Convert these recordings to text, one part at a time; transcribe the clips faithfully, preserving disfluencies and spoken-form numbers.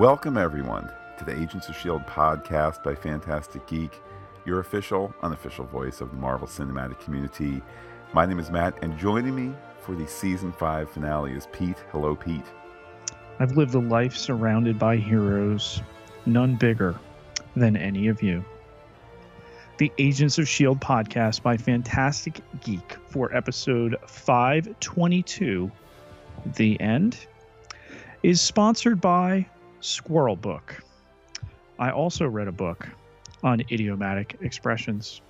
Welcome, everyone, to the Agents of S H I E L D podcast by Fantastic Geek, your official, unofficial voice of the Marvel Cinematic Community. My name is Matt, and joining me for the Season five finale is Pete. Hello, Pete. I've lived a life surrounded by heroes, none bigger than any of you. The Agents of S H I E L D podcast by Fantastic Geek for episode five twenty-two, The End, is sponsored by Squirrel Book. I also read a book on idiomatic expressions.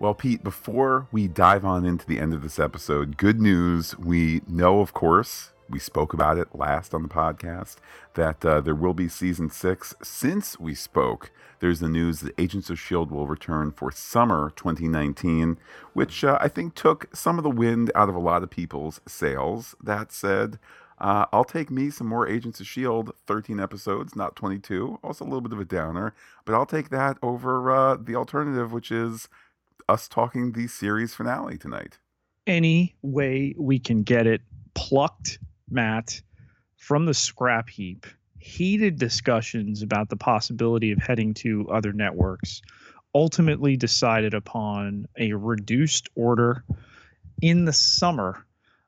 Well, Pete, before we dive on into the end of this episode, good news. We know, of course, we spoke about it last on the podcast, that uh, there will be season six. Since we spoke, there's the news that Agents of S H I E L D will return for summer twenty nineteen, which uh, I think took some of the wind out of a lot of people's sails. That said, Uh, I'll take me some more Agents of S H I E L D, thirteen episodes, not twenty-two. Also a little bit of a downer, but I'll take that over uh, the alternative, which is us talking the series finale tonight. Any way we can get it plucked, Matt, from the scrap heap. Heated discussions about the possibility of heading to other networks ultimately decided upon a reduced order in the summer.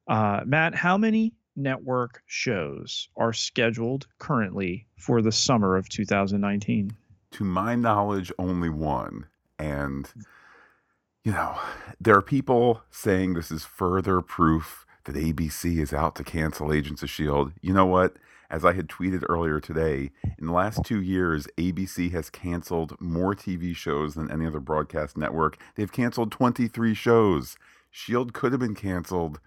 Uh, Matt, how many network shows are scheduled currently for the summer of two thousand nineteen? To my knowledge, only one. And, you know, there are people saying this is further proof that A B C is out to cancel Agents of S H I E L D. You know what? As I had tweeted earlier today, in the last two years, A B C has canceled more T V shows than any other broadcast network. They've canceled twenty-three shows. S H I E L D could have been canceled,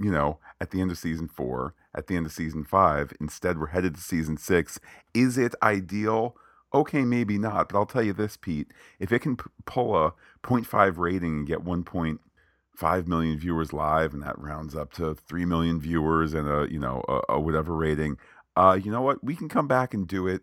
you know, at the end of season four, at the end of season five. Instead, we're headed to season six. Is it ideal? Okay, maybe not. But I'll tell you this, Pete. If it can p- pull a point five rating and get one point five million viewers live, and that rounds up to three million viewers and a, you know, a, a whatever rating, uh, you know what? We can come back and do it,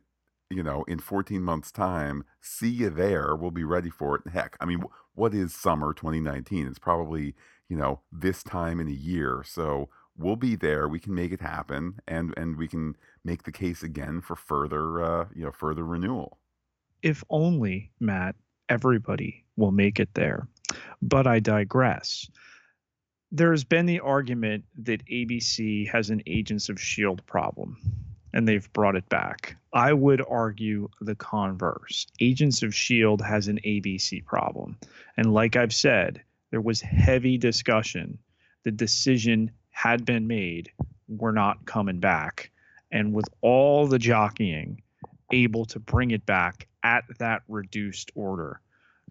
you know, in fourteen months' time. See you there. We'll be ready for it. Heck, I mean, w- what is summer twenty nineteen? It's probably, you know, this time in a year. So we'll be there. We can make it happen, and and we can make the case again for further, uh, you know, further renewal. If only, Matt, everybody will make it there. But I digress. There has been the argument that A B C has an Agents of S H I E L D problem, and they've brought it back. I would argue the converse. Agents of S H I E L D has an A B C problem. And like I've said, there was heavy discussion. The decision had been made. We're not coming back. And with all the jockeying, able to bring it back at that reduced order,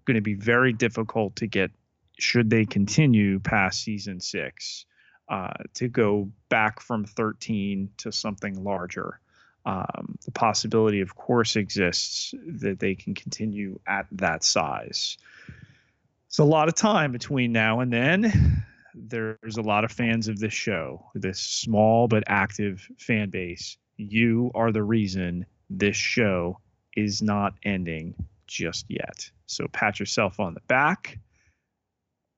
going to be very difficult to get, should they continue past season six, uh, to go back from thirteen to something larger. Um, the possibility, of course, exists that they can continue at that size. It's a lot of time between now and then. There's a lot of fans of this show, this small but active fan base. You are the reason this show is not ending just yet. So pat yourself on the back,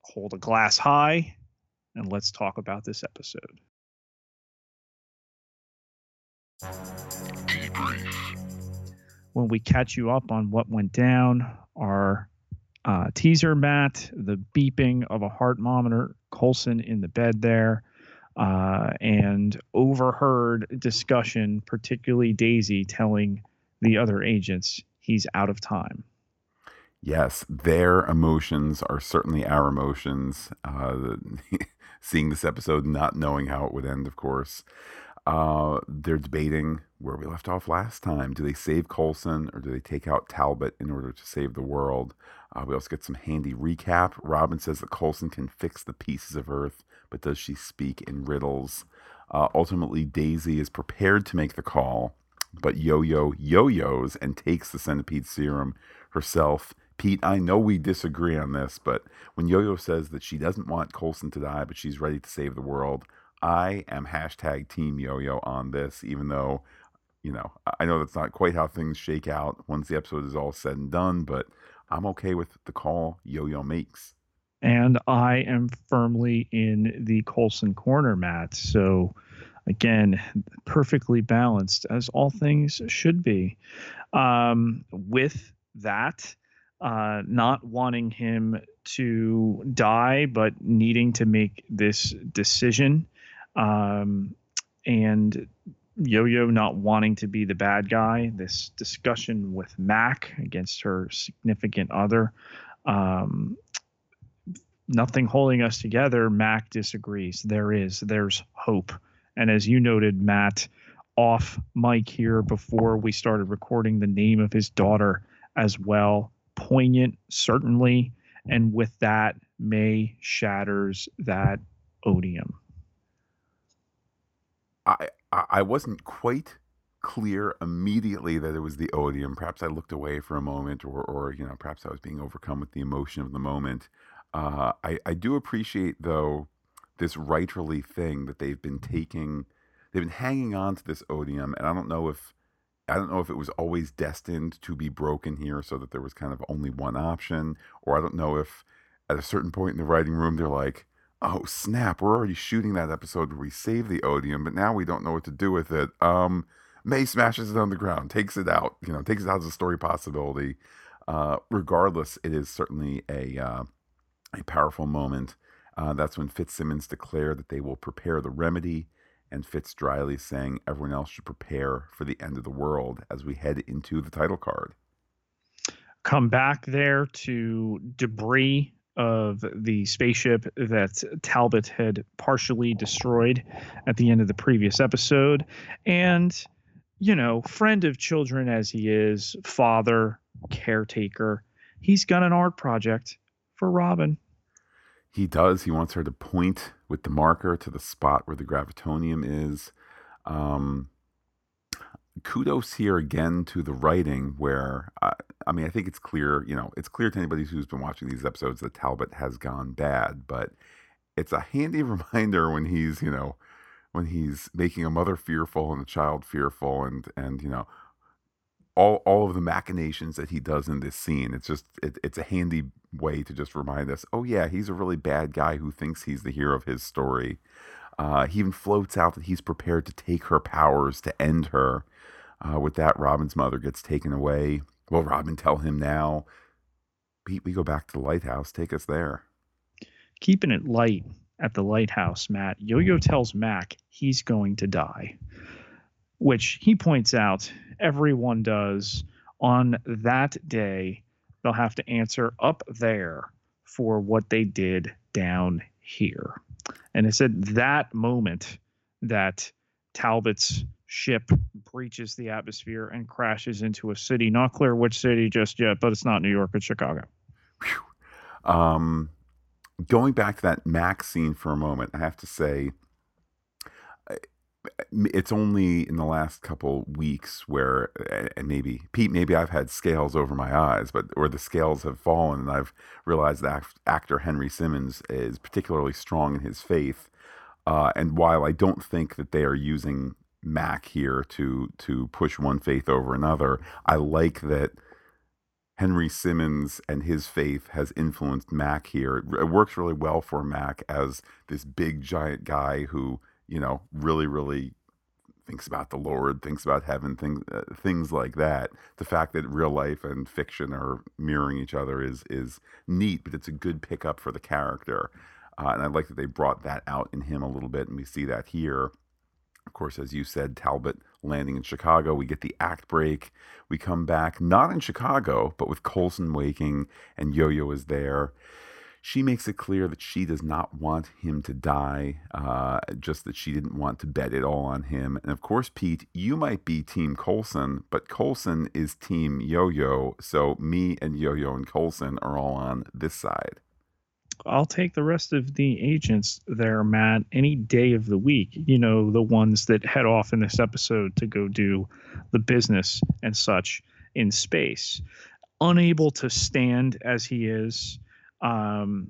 hold a glass high, and let's talk about this episode. Debrief. When we catch you up on what went down, our Uh, teaser, Matt, the beeping of a heart monitor, Coulson in the bed there, uh, and overheard discussion, particularly Daisy telling the other agents he's out of time. Yes, their emotions are certainly our emotions. Uh, the, seeing this episode, not knowing how it would end, of course. Uh, they're debating where we left off last time. Do they save Coulson or do they take out Talbot in order to save the world? Uh, we also get some handy recap. Robin says that Coulson can fix the pieces of Earth, but does she speak in riddles? Uh, ultimately, Daisy is prepared to make the call, but Yo-Yo yo-yos and takes the centipede serum herself. Pete, I know we disagree on this, but when Yo-Yo says that she doesn't want Coulson to die, but she's ready to save the world, I am hashtag Team Yo-Yo on this, even though, you know, I know that's not quite how things shake out once the episode is all said and done, but I'm okay with the call Yo-Yo makes. And I am firmly in the Coulson corner, Matt. So Again, perfectly balanced, as all things should be. Um, with that, uh, not wanting him to die, but needing to make this decision, um, and Yo-Yo not wanting to be the bad guy, this discussion with Mac against her significant other, um, nothing holding us together. Mac disagrees. There is, there's hope. And as you noted, Matt, off mic here before we started recording, the name of his daughter as well. Poignant, certainly. And with that, May shatters that odium. I I wasn't quite clear immediately that it was the odium. Perhaps I looked away for a moment, or or you know, perhaps I was being overcome with the emotion of the moment. Uh, I I do appreciate, though, this writerly thing that they've been taking. They've been hanging on to this odium, and I don't know if I don't know if it was always destined to be broken here, so that there was kind of only one option, or I don't know if at a certain point in the writing room they're like, oh snap, we're already shooting that episode where we save the odium, but now we don't know what to do with it. Um, May smashes it on the ground, takes it out, you know, takes it out as a story possibility. Uh, regardless, it is certainly a uh, a powerful moment. Uh, that's when FitzSimmons declared that they will prepare the remedy, and Fitz dryly saying everyone else should prepare for the end of the world as we head into the title card. Come back there to debris of the spaceship that Talbot had partially destroyed at the end of the previous episode. And, you know, friend of children as he is, father, caretaker, he's got an art project for Robin. He does. He wants her to point with the marker to the spot where the Gravitonium is. Um, kudos here again to the writing where, uh, I mean, I think it's clear, you know, it's clear to anybody who's been watching these episodes that Talbot has gone bad, but it's a handy reminder when he's, you know, when he's making a mother fearful and a child fearful and, and you know, All, all of the machinations that he does in this scene. It's just, it, it's a handy way to just remind us, oh yeah, he's a really bad guy who thinks he's the hero of his story. Uh, he even floats out that he's prepared to take her powers to end her. Uh, with that, Robin's mother gets taken away. Will Robin tell him now? We, we go back to the lighthouse. Take us there. Keeping it light at the lighthouse, Matt. Yo-Yo tells Mac he's going to die, which he points out everyone does on that day. They'll have to answer up there for what they did down here. And it's at that moment that Talbot's ship breaches the atmosphere and crashes into a city. Not clear which city just yet, but it's not New York, it's Chicago. Whew. Um, going back to that Max scene for a moment, I have to say, it's only in the last couple weeks where, and maybe Pete, maybe I've had scales over my eyes, but or the scales have fallen, and I've realized that actor Henry Simmons is particularly strong in his faith. Uh, and while I don't think that they are using Mac here to to push one faith over another, I like that Henry Simmons and his faith has influenced Mac here. It works really well for Mac as this big giant guy who, you know, really, really thinks about the Lord, thinks about heaven, things, uh, things like that. The fact that real life and fiction are mirroring each other is is neat, but it's a good pickup for the character. Uh, and I like that they brought that out in him a little bit, and we see that here. Of course, as you said, Talbot landing in Chicago, we get the act break. We come back, not in Chicago, but with Coulson waking, and Yo-Yo is there. She makes it clear that she does not want him to die, uh, just that she didn't want to bet it all on him. And of course, Pete, you might be Team Coulson, but Coulson is Team Yo-Yo. So me and Yo-Yo and Coulson are all on this side. I'll take the rest of the agents there, Matt, any day of the week. You know, the ones that head off in this episode to go do the business and such in space. Unable to stand as he is. Um,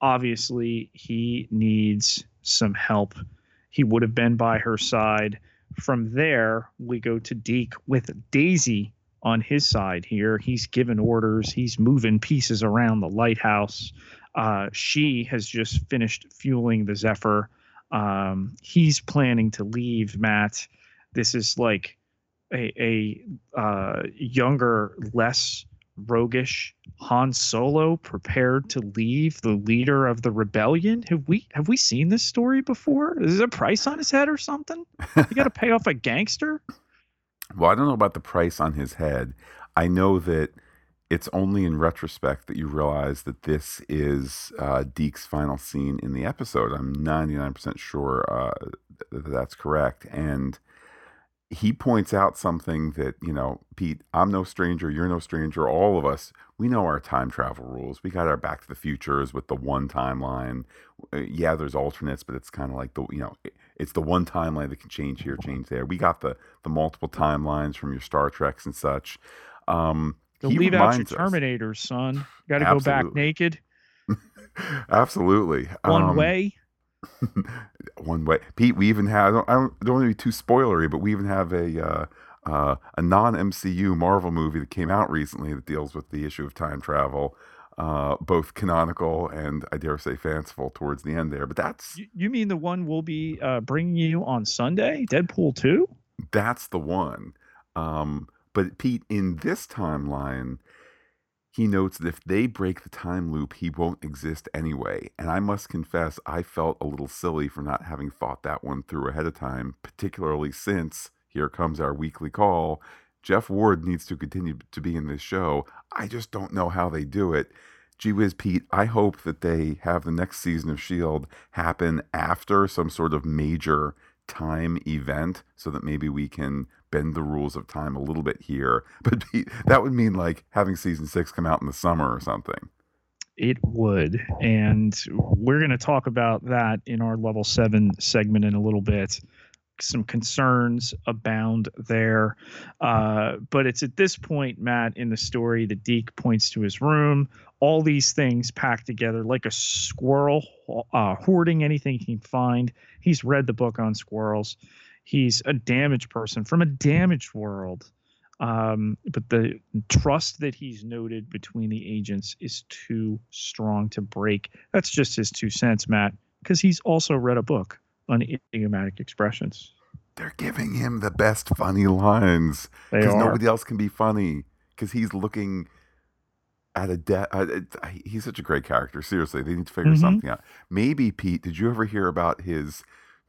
obviously he needs some help. He would have been by her side. From there, we go to Deke with Daisy on his side here. He's given orders. He's moving pieces around the lighthouse. Uh, she has just finished fueling the Zephyr. Um, he's planning to leave Matt. This is like a, a uh, younger, less roguish Han Solo prepared to leave the leader of the rebellion. Have we have we seen this story before? Is there a price on his head or something? You got to pay off a gangster? Well, I don't know about the price on his head. I know that it's only in retrospect that you realize that this is uh, Deke's final scene in the episode. I'm ninety-nine percent sure uh, that that's correct. And he points out something that, you know, Pete, I'm no stranger, you're no stranger, all of us, we know our time travel rules. We got our Back to the Futures with the one timeline. Yeah, there's alternates, but it's kind of like, the you know, it's the one timeline that can change here, change there. We got the the multiple timelines from your Star Treks and such. Um, They'll leave out your Terminators, son. Got to go back naked. Absolutely. One um, way. One way, Pete. We even have. I don't, I don't, don't want to be too spoilery, but we even have a uh, uh, a non M C U Marvel movie that came out recently that deals with the issue of time travel, uh, both canonical and I dare say fanciful towards the end there. But that's you, you mean the one we'll be uh, bringing you on Sunday, Deadpool two. That's the one. Um, but Pete, in this timeline, he notes that if they break the time loop, he won't exist anyway. And I must confess, I felt a little silly for not having thought that one through ahead of time, particularly since, here comes our weekly call, Jeff Ward needs to continue to be in this show. I just don't know how they do it. Gee whiz, Pete, I hope that they have the next season of S H I E L D happen after some sort of major time event so that maybe we can bend the rules of time a little bit here, but that would mean like having season six come out in the summer or something. It would. And we're going to talk about that in our level seven segment in a little bit. Some concerns abound there. Uh, but it's at this point, Matt, in the story that Deke points to his room, all these things packed together like a squirrel uh, hoarding anything he can find. He's read the book on squirrels. He's a damaged person from a damaged world. Um, but the trust that he's noted between the agents is too strong to break. That's just his two cents, Matt, because he's also read a book on idiomatic expressions. They're giving him the best funny lines because nobody else can be funny because he's looking at a de- uh, he's such a great character. Seriously, they need to figure mm-hmm. something out. Maybe, Pete, did you ever hear about his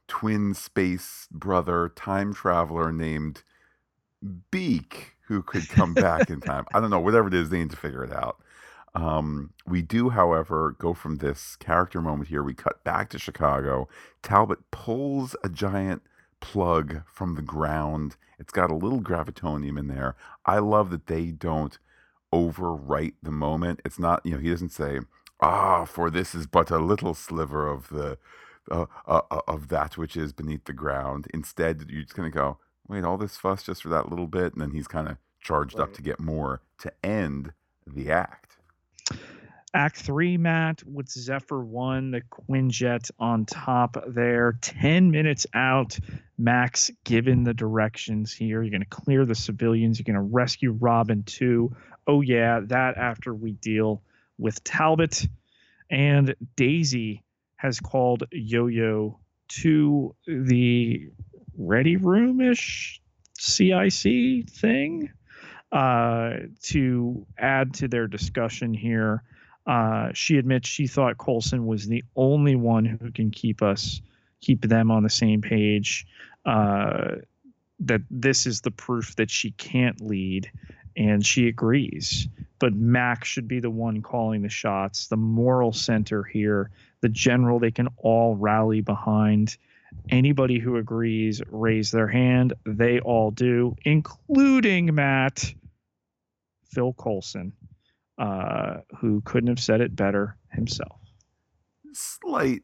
twin space brother time traveler named Beak who could come back in time? I don't know, whatever it is, they need to figure it out. Um, we do, however, go from this character moment here. We cut back to Chicago. Talbot pulls a giant plug from the ground. It's got a little gravitonium in there. I love that they don't overwrite the moment. It's not, you know, he doesn't say, ah, for this is but a little sliver of the Uh, uh, uh, of that which is beneath the ground. Instead, you're just going to go, wait, all this fuss just for that little bit? And then he's kind of charged right up to get more to end the act. Act three, Matt, with Zephyr one, the Quinjet on top there. Ten minutes out, Max given the directions here. You're going to clear the civilians. You're going to rescue Robin two. Oh, yeah, that after we deal with Talbot. And Daisy has called Yo-Yo to the ready room-ish C I C thing uh, to add to their discussion here. Uh, she admits she thought Coulson was the only one who can keep us, keep them on the same page, uh, that this is the proof that she can't lead, and she agrees. But Max should be the one calling the shots, the moral center here, the general they can all rally behind. Anybody who agrees, raise their hand. They all do, including Matt, Phil Coulson, uh, who couldn't have said it better himself. Slight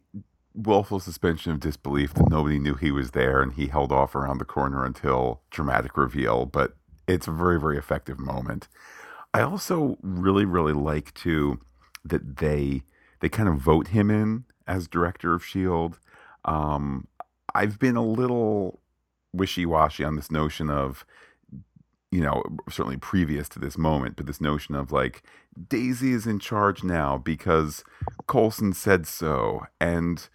willful suspension of disbelief that nobody knew he was there and he held off around the corner until dramatic reveal, but it's a very, very effective moment. I also really, really like, too, that they they kind of vote him in as director of S H I E L D. Um, I've been a little wishy-washy on this notion of, you know, certainly previous to this moment, but this notion of, like, Daisy is in charge now because Coulson said so, and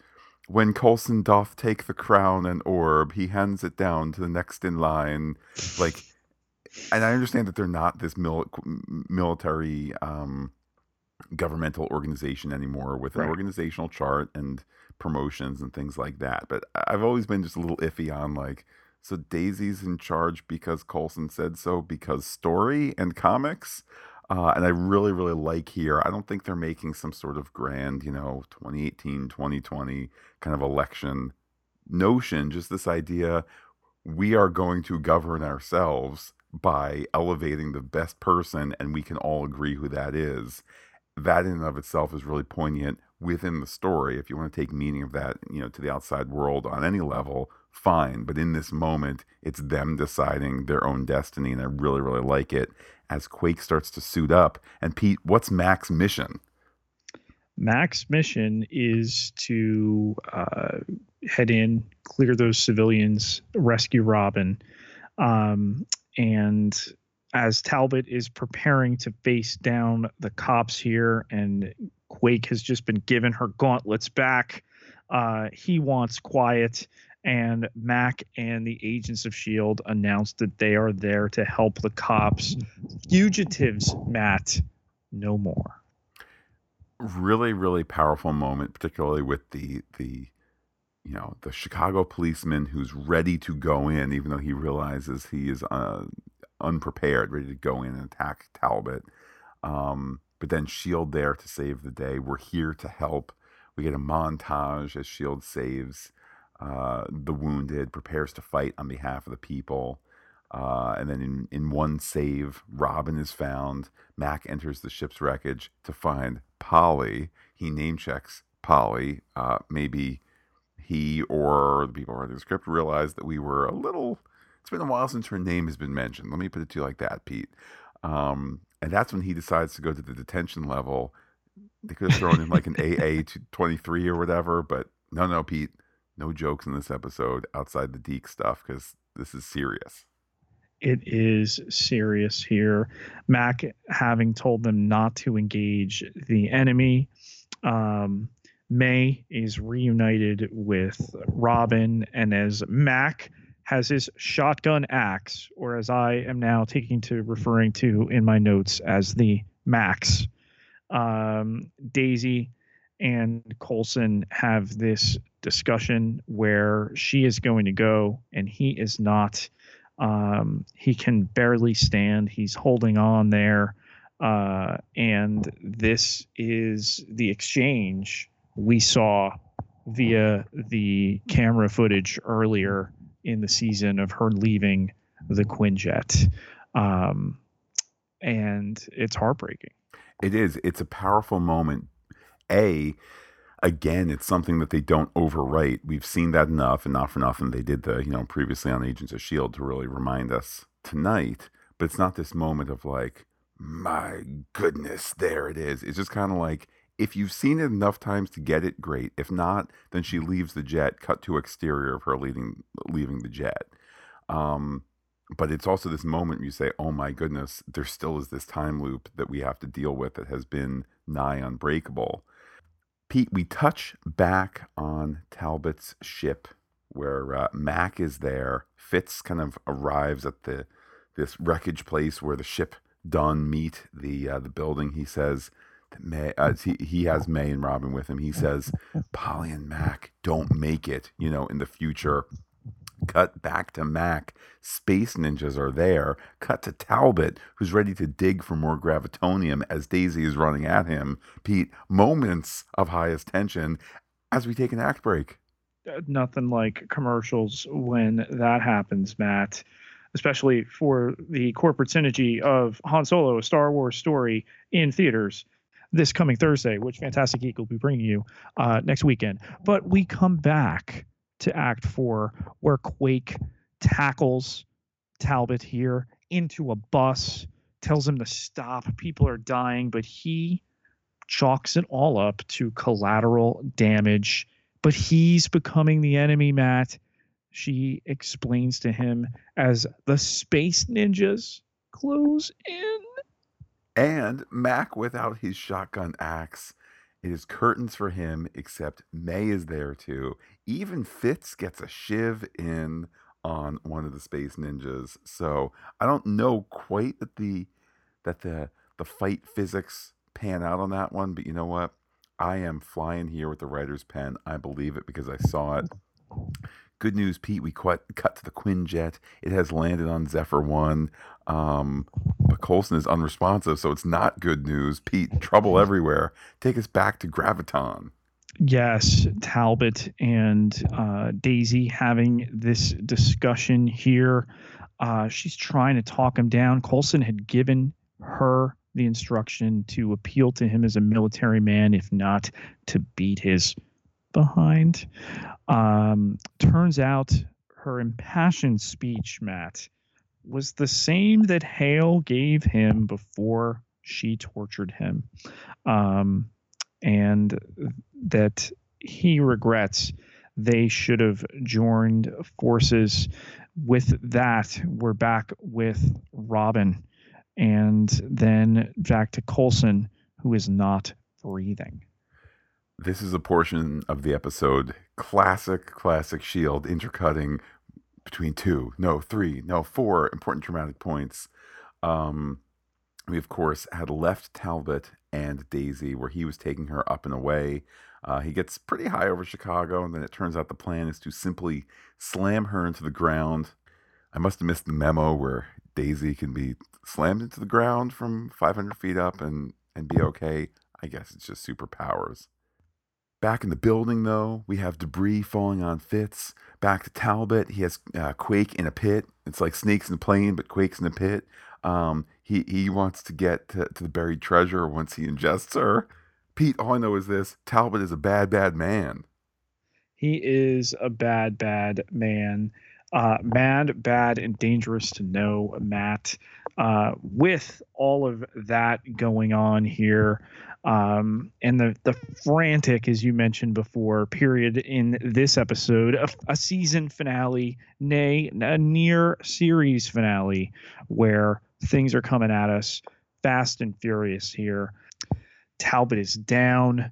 When Coulson doth take the crown and orb, he hands it down to the next in line. Like, and I understand that they're not this mil- military um, governmental organization anymore with an right. organizational chart and promotions and things like that. But I've always been just a little iffy on, like, so Daisy's in charge because Coulson said so, because story and comics. Uh, and I really, really like here. I don't think they're making some sort of grand, you know, twenty eighteen, twenty twenty kind of election notion. Just this idea, we are going to govern ourselves by elevating the best person, and we can all agree who that is. That in and of itself is really poignant within the story. If you want to take meaning of that, you know, to the outside world on any level, fine. But in this moment, it's them deciding their own destiny, and I really, really like it. As Quake starts to suit up. And Pete, what's Mac's mission? Mac's mission is to uh, head in, clear those civilians, rescue Robin. Um, and as Talbot is preparing to face down the cops here, and Quake has just been given her gauntlets back, uh, he wants quiet. And Mac and the Agents of S H I E L D announced that they are there to help the cops. Fugitives, Matt, no more. Really, really powerful moment, particularly with the the you know the Chicago policeman who's ready to go in, even though he realizes he is uh, unprepared, ready to go in and attack Talbot. Um, but then S H I E L D there to save the day. We're here to help. We get a montage as S H I E L D saves Uh, the wounded, prepares to fight on behalf of the people. Uh, and then in, in one save, Robin is found. Mac enters the ship's wreckage to find Polly. He name checks Polly. Uh, maybe he or the people writing the script realized that we were a little, it's been a while since her name has been mentioned. Let me put it to you like that, Pete. Um, and that's when he decides to go to the detention level. They could have thrown in like an A A twenty-three or whatever, but no, no, Pete. No jokes in this episode outside the Deke stuff, because this is serious. It is serious here. Mac, having told them not to engage the enemy, um, May is reunited with Robin. And as Mac has his shotgun axe, or as I am now taking to referring to in my notes as the Max, um, Daisy and Coulson have this discussion where she is going to go and he is not. Um, he can barely stand. He's holding on there. Uh, and this is the exchange we saw via the camera footage earlier in the season of her leaving the Quinjet. Um, and it's heartbreaking. It is. It's a powerful moment. A, again, it's something that they don't overwrite. We've seen that enough, and not for nothing. They did the, you know, previously on Agents of S H I E L D to really remind us tonight. But it's not this moment of like, my goodness, there it is. It's just kind of like, if you've seen it enough times to get it, great. If not, then she leaves the jet, cut to exterior of her leaving, leaving the jet. Um, but it's also this moment where you say, oh my goodness, there still is this time loop that we have to deal with that has been nigh unbreakable. Pete, we touch back on Talbot's ship where uh, Mac is there. Fitz kind of arrives at the this wreckage place where the ship done meet the uh, the building. He says that May, uh, he he has May and Robin with him. He says Polly and Mac don't make it, you know, in the future. Cut back to Mac. Space ninjas are there. Cut to Talbot, who's ready to dig for more gravitonium as Daisy is running at him. Pete, moments of highest tension as we take an act break. Nothing like commercials when that happens, Matt, especially for the corporate synergy of Han Solo, a Star Wars story in theaters this coming Thursday, which Fantastic Geek will be bringing you uh, next weekend. But we come back to Act Four, where Quake tackles Talbot here into a bus, tells him to stop. People are dying, but he chalks it all up to collateral damage. But he's becoming the enemy, Matt. She explains to him as the space ninjas close in. And Mac, without his shotgun axe, It is curtains for him, except May is there too. Even Fitz gets a shiv in on one of the space ninjas. So I don't know quite that the that the the fight physics pan out on that one, but you know what? I am flying here with the writer's pen. I believe it because I saw it. Good news, Pete. We cut cut to the Quinjet. It has landed on Zephyr one. Um, but Coulson is unresponsive, so it's not good news. Pete, trouble everywhere. Take us back to Graviton. Yes, Talbot and uh, Daisy having this discussion here. Uh, she's trying to talk him down. Coulson had given her the instruction to appeal to him as a military man, if not to beat his behind. Um, turns out her impassioned speech, Matt, was the same that Hale gave him before she tortured him. Um, and that he regrets they should have joined forces. With that, we're back with Robin and then back to Coulson, who is not breathing. This is a portion of the episode, classic, classic S H I E L D intercutting between two, no, three, no, four important dramatic points. Um, we, of course, had left Talbot and Daisy, where he was taking her up and away. Uh, he gets pretty high over Chicago, and then it turns out the plan is to simply slam her into the ground. I must have missed the memo where Daisy can be slammed into the ground from five hundred feet up and, and be okay. I guess it's just superpowers. Back in the building, though, we have debris falling on Fitz. Back to Talbot. He has uh, Quake in a pit. It's like Snakes in a Plane, but Quake's in a pit. Um, he, he wants to get to, to the buried treasure once he ingests her. Pete, all I know is this. Talbot is a bad, bad man. He is a bad, bad man. Uh, mad, bad, and dangerous to know, Matt. Uh, with all of that going on here, Um, and the, the frantic, as you mentioned before, period in this episode, a, a season finale, nay, a near series finale where things are coming at us fast and furious here. Talbot is down.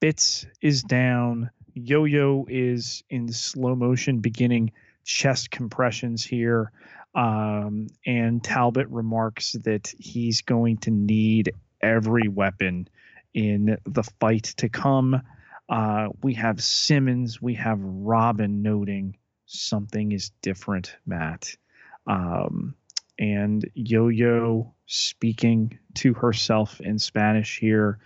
Fitz is down. Yo-Yo is in slow motion, beginning chest compressions here. Um, and Talbot remarks that he's going to need every weapon in the fight to come. Uh, we have Simmons, we have Robin noting something is different, Matt. Um, and Yo-Yo speaking to herself in Spanish here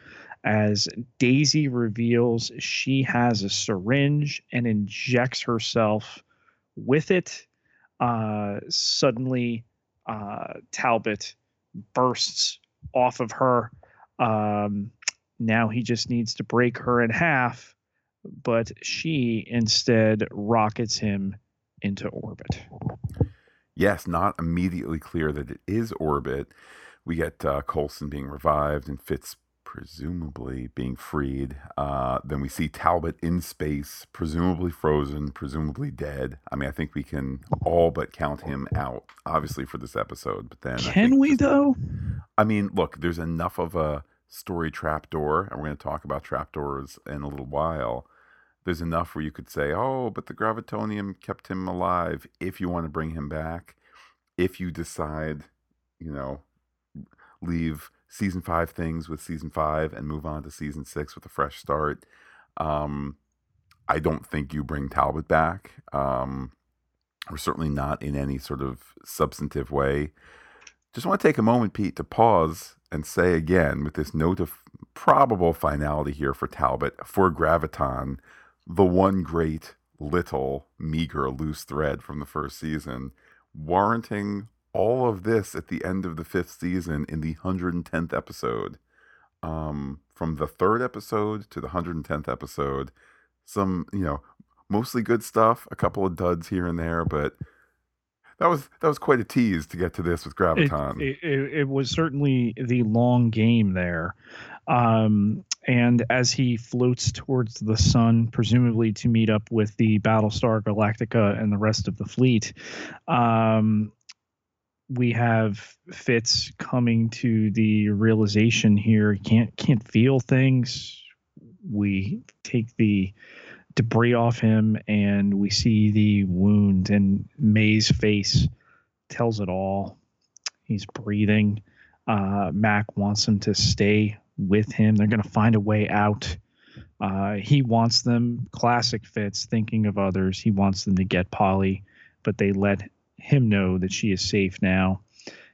as Daisy reveals she has a syringe and injects herself with it. Uh, suddenly, uh, Talbot bursts off of her. Um, Now he just needs to break her in half, but she instead rockets him into orbit. Yes, not immediately clear that it is orbit. We get uh, Coulson being revived and Fitz presumably being freed. Uh, then we see Talbot in space, presumably frozen, presumably dead. I mean, I think we can all but count him out, obviously, for this episode. But then can we, though? I mean, look, there's enough of a story trapdoor, and we're going to talk about trapdoors in a little while. There's enough where you could say, oh, but the Gravitonium kept him alive if you want to bring him back. If you decide, you know, leave season five things with season five and move on to season six with a fresh start. Um, I don't think you bring Talbot back. Um, or certainly not in any sort of substantive way. Just want to take a moment, Pete, to pause and say again, with this note of probable finality here for Talbot, for Graviton, the one great, little, meager, loose thread from the first season, warranting all of this at the end of the fifth season in the one hundred tenth episode. Um, from the third episode to the one hundred tenth episode, some, you know, mostly good stuff, a couple of duds here and there, but That was that was quite a tease to get to this with Graviton. It, it, it was certainly the long game there. Um, and as he floats towards the sun, presumably to meet up with the Battlestar Galactica and the rest of the fleet, um, we have Fitz coming to the realization here. He can't, can't feel things. we take the debris off him and we see the wound, and May's face tells it all. He's breathing. Uh, Mac wants him to stay with him. They're going to find a way out. Uh, he wants them, classic Fitz, thinking of others. He wants them to get Polly, but they let him know that she is safe now.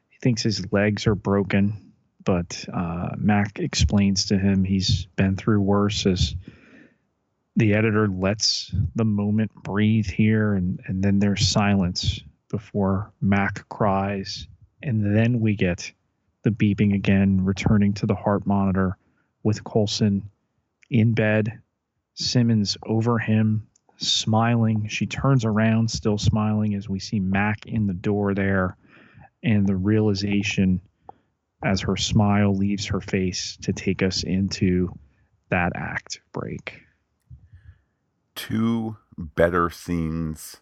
He thinks his legs are broken, but uh, Mac explains to him he's been through worse, as the editor lets the moment breathe here, and, and then there's silence before Mac cries. And then we get the beeping again, returning to the heart monitor with Coulson in bed, Simmons over him, smiling. She turns around, still smiling, as we see Mac in the door there, and the realization as her smile leaves her face to take us into that act break. Two better scenes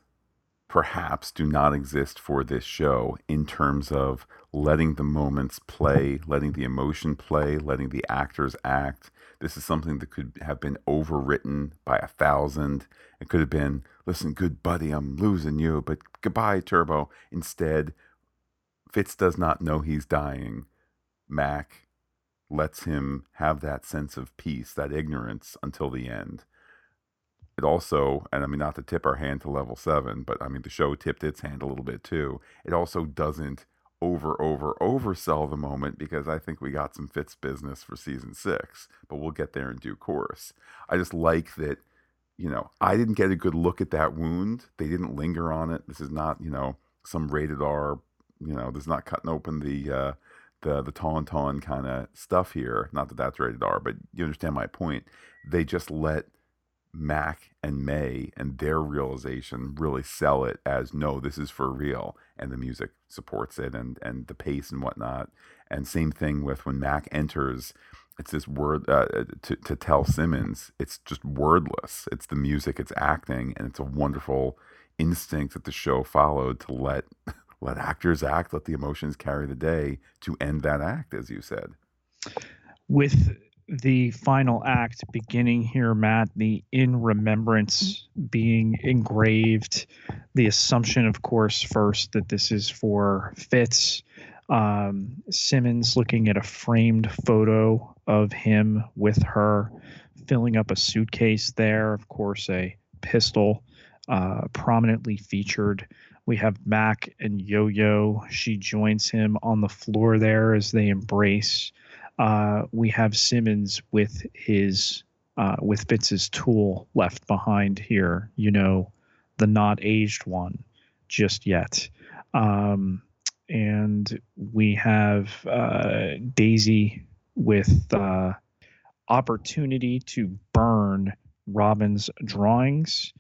perhaps do not exist for this show in terms of letting the moments play, letting the emotion play, letting the actors act. This is something that could have been overwritten by a thousand. It could have been, listen, good buddy, I'm losing you, but goodbye, Turbo. Instead, Fitz does not know he's dying. Mac lets him have that sense of peace, that ignorance, until the end. It also, and I mean, not to tip our hand to level seven, but I mean, the show tipped its hand a little bit too. It also doesn't over, over, oversell the moment, because I think we got some Fitz business for season six, but we'll get there in due course. I just like that, you know, I didn't get a good look at that wound. They didn't linger on it. This is not, you know, some rated R, you know, this is not cutting open the, uh, the, the Tauntaun kind of stuff here. Not that that's rated R, but you understand my point. They just let Mac and May and their realization really sell it as, no, this is for real, and the music supports it, and and the pace and whatnot. And same thing with when Mac enters, it's this word uh, to, to tell Simmons, it's just wordless, it's the music, it's acting, and it's a wonderful instinct that the show followed to let let actors act, let the emotions carry the day, to end that act, as you said, with the final act beginning here, Matt, the in remembrance being engraved, the assumption, of course, first that this is for Fitz. Um, Simmons looking at a framed photo of him with her, filling up a suitcase there, of course, a pistol uh, prominently featured. We have Mac and Yo-Yo. She joins him on the floor there as they embrace. Uh, we have Simmons with his uh, with Fitz's tool left behind here, you know, the not aged one just yet. Um, and we have uh, Daisy with uh, opportunity to burn Robin's drawings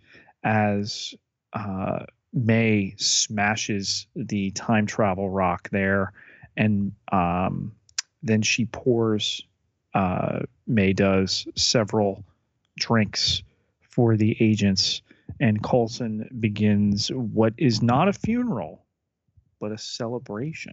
as uh, May smashes the time travel rock there, and um then she pours, uh, May does, several drinks for the agents, and Coulson begins what is not a funeral, but a celebration.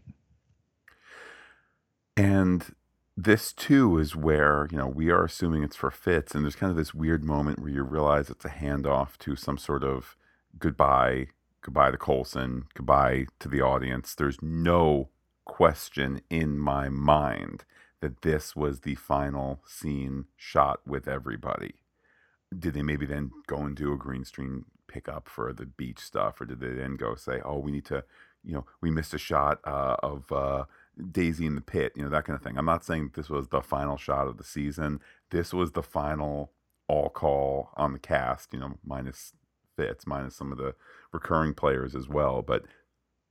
And this, too, is where, you know, we are assuming it's for Fitz, and there's kind of this weird moment where you realize it's a handoff to some sort of goodbye, goodbye to Coulson, goodbye to the audience. There's no question in my mind that this was the final scene shot with everybody. Did they maybe then go and do a green screen pickup for the beach stuff, or did they then go say, oh, we need to, you know, we missed a shot uh, of uh, Daisy in the pit, you know, that kind of thing. I'm not saying this was the final shot of the season. This was the final all call on the cast, you know, minus Fitz, minus some of the recurring players as well. But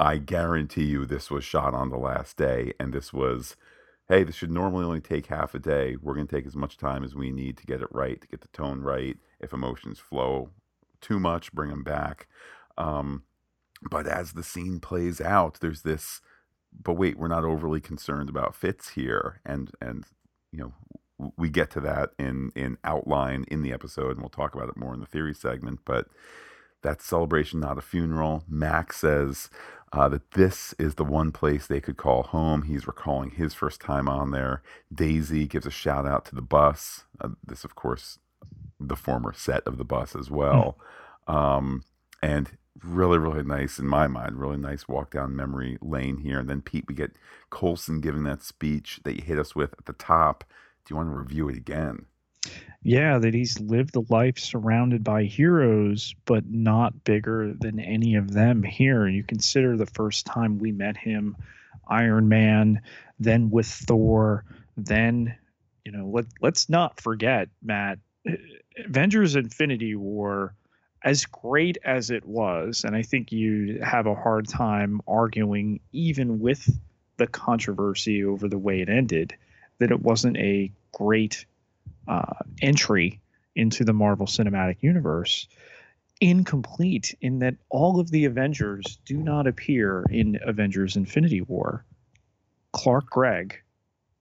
I guarantee you this was shot on the last day, and this was, hey, this should normally only take half a day. We're going to take as much time as we need to get it right, to get the tone right. If emotions flow too much, bring them back. Um, but as the scene plays out, there's this, but wait, we're not overly concerned about Fitz here. And, and you know, we get to that in, in outline in the episode, and we'll talk about it more in the theory segment. But that's celebration, not a funeral. Mac says, uh, that this is the one place they could call home. He's recalling his first time on there. Daisy gives a shout out to the bus. Uh, this, of course, the former set of the bus as well. Mm. Um, and really, really nice, in my mind, really nice walk down memory lane here. And then, Pete, we get Coulson giving that speech that you hit us with at the top. Do you want to review it again? Yeah, that he's lived a life surrounded by heroes, but not bigger than any of them here. You consider the first time we met him, Iron Man, then with Thor, then, you know, let, let's not forget, Matt, Avengers Infinity War, as great as it was, and I think you have a hard time arguing, even with the controversy over the way it ended, that it wasn't a great uh, entry into the Marvel Cinematic Universe. Incomplete in that all of the Avengers do not appear in Avengers Infinity War. Clark Gregg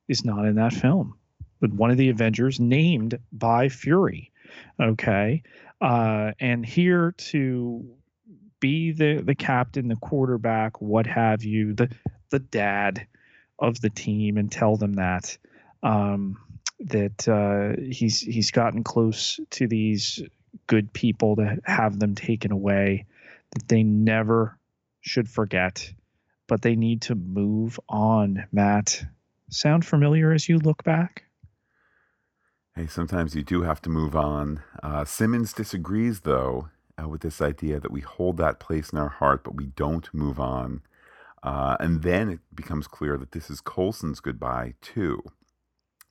is not in that film, but one of the Avengers named by Fury. Okay. Uh, and here to be the, the captain, the quarterback, what have you, the the dad of the team, and tell them that um, that uh, he's he's gotten close to these good people to have them taken away, that they never should forget, but they need to move on. Matt, sound familiar as you look back? Hey, sometimes you do have to move on. Uh, Simmons disagrees, though, uh, with this idea that we hold that place in our heart, but we don't move on. Uh, and then it becomes clear that this is Coulson's goodbye, too.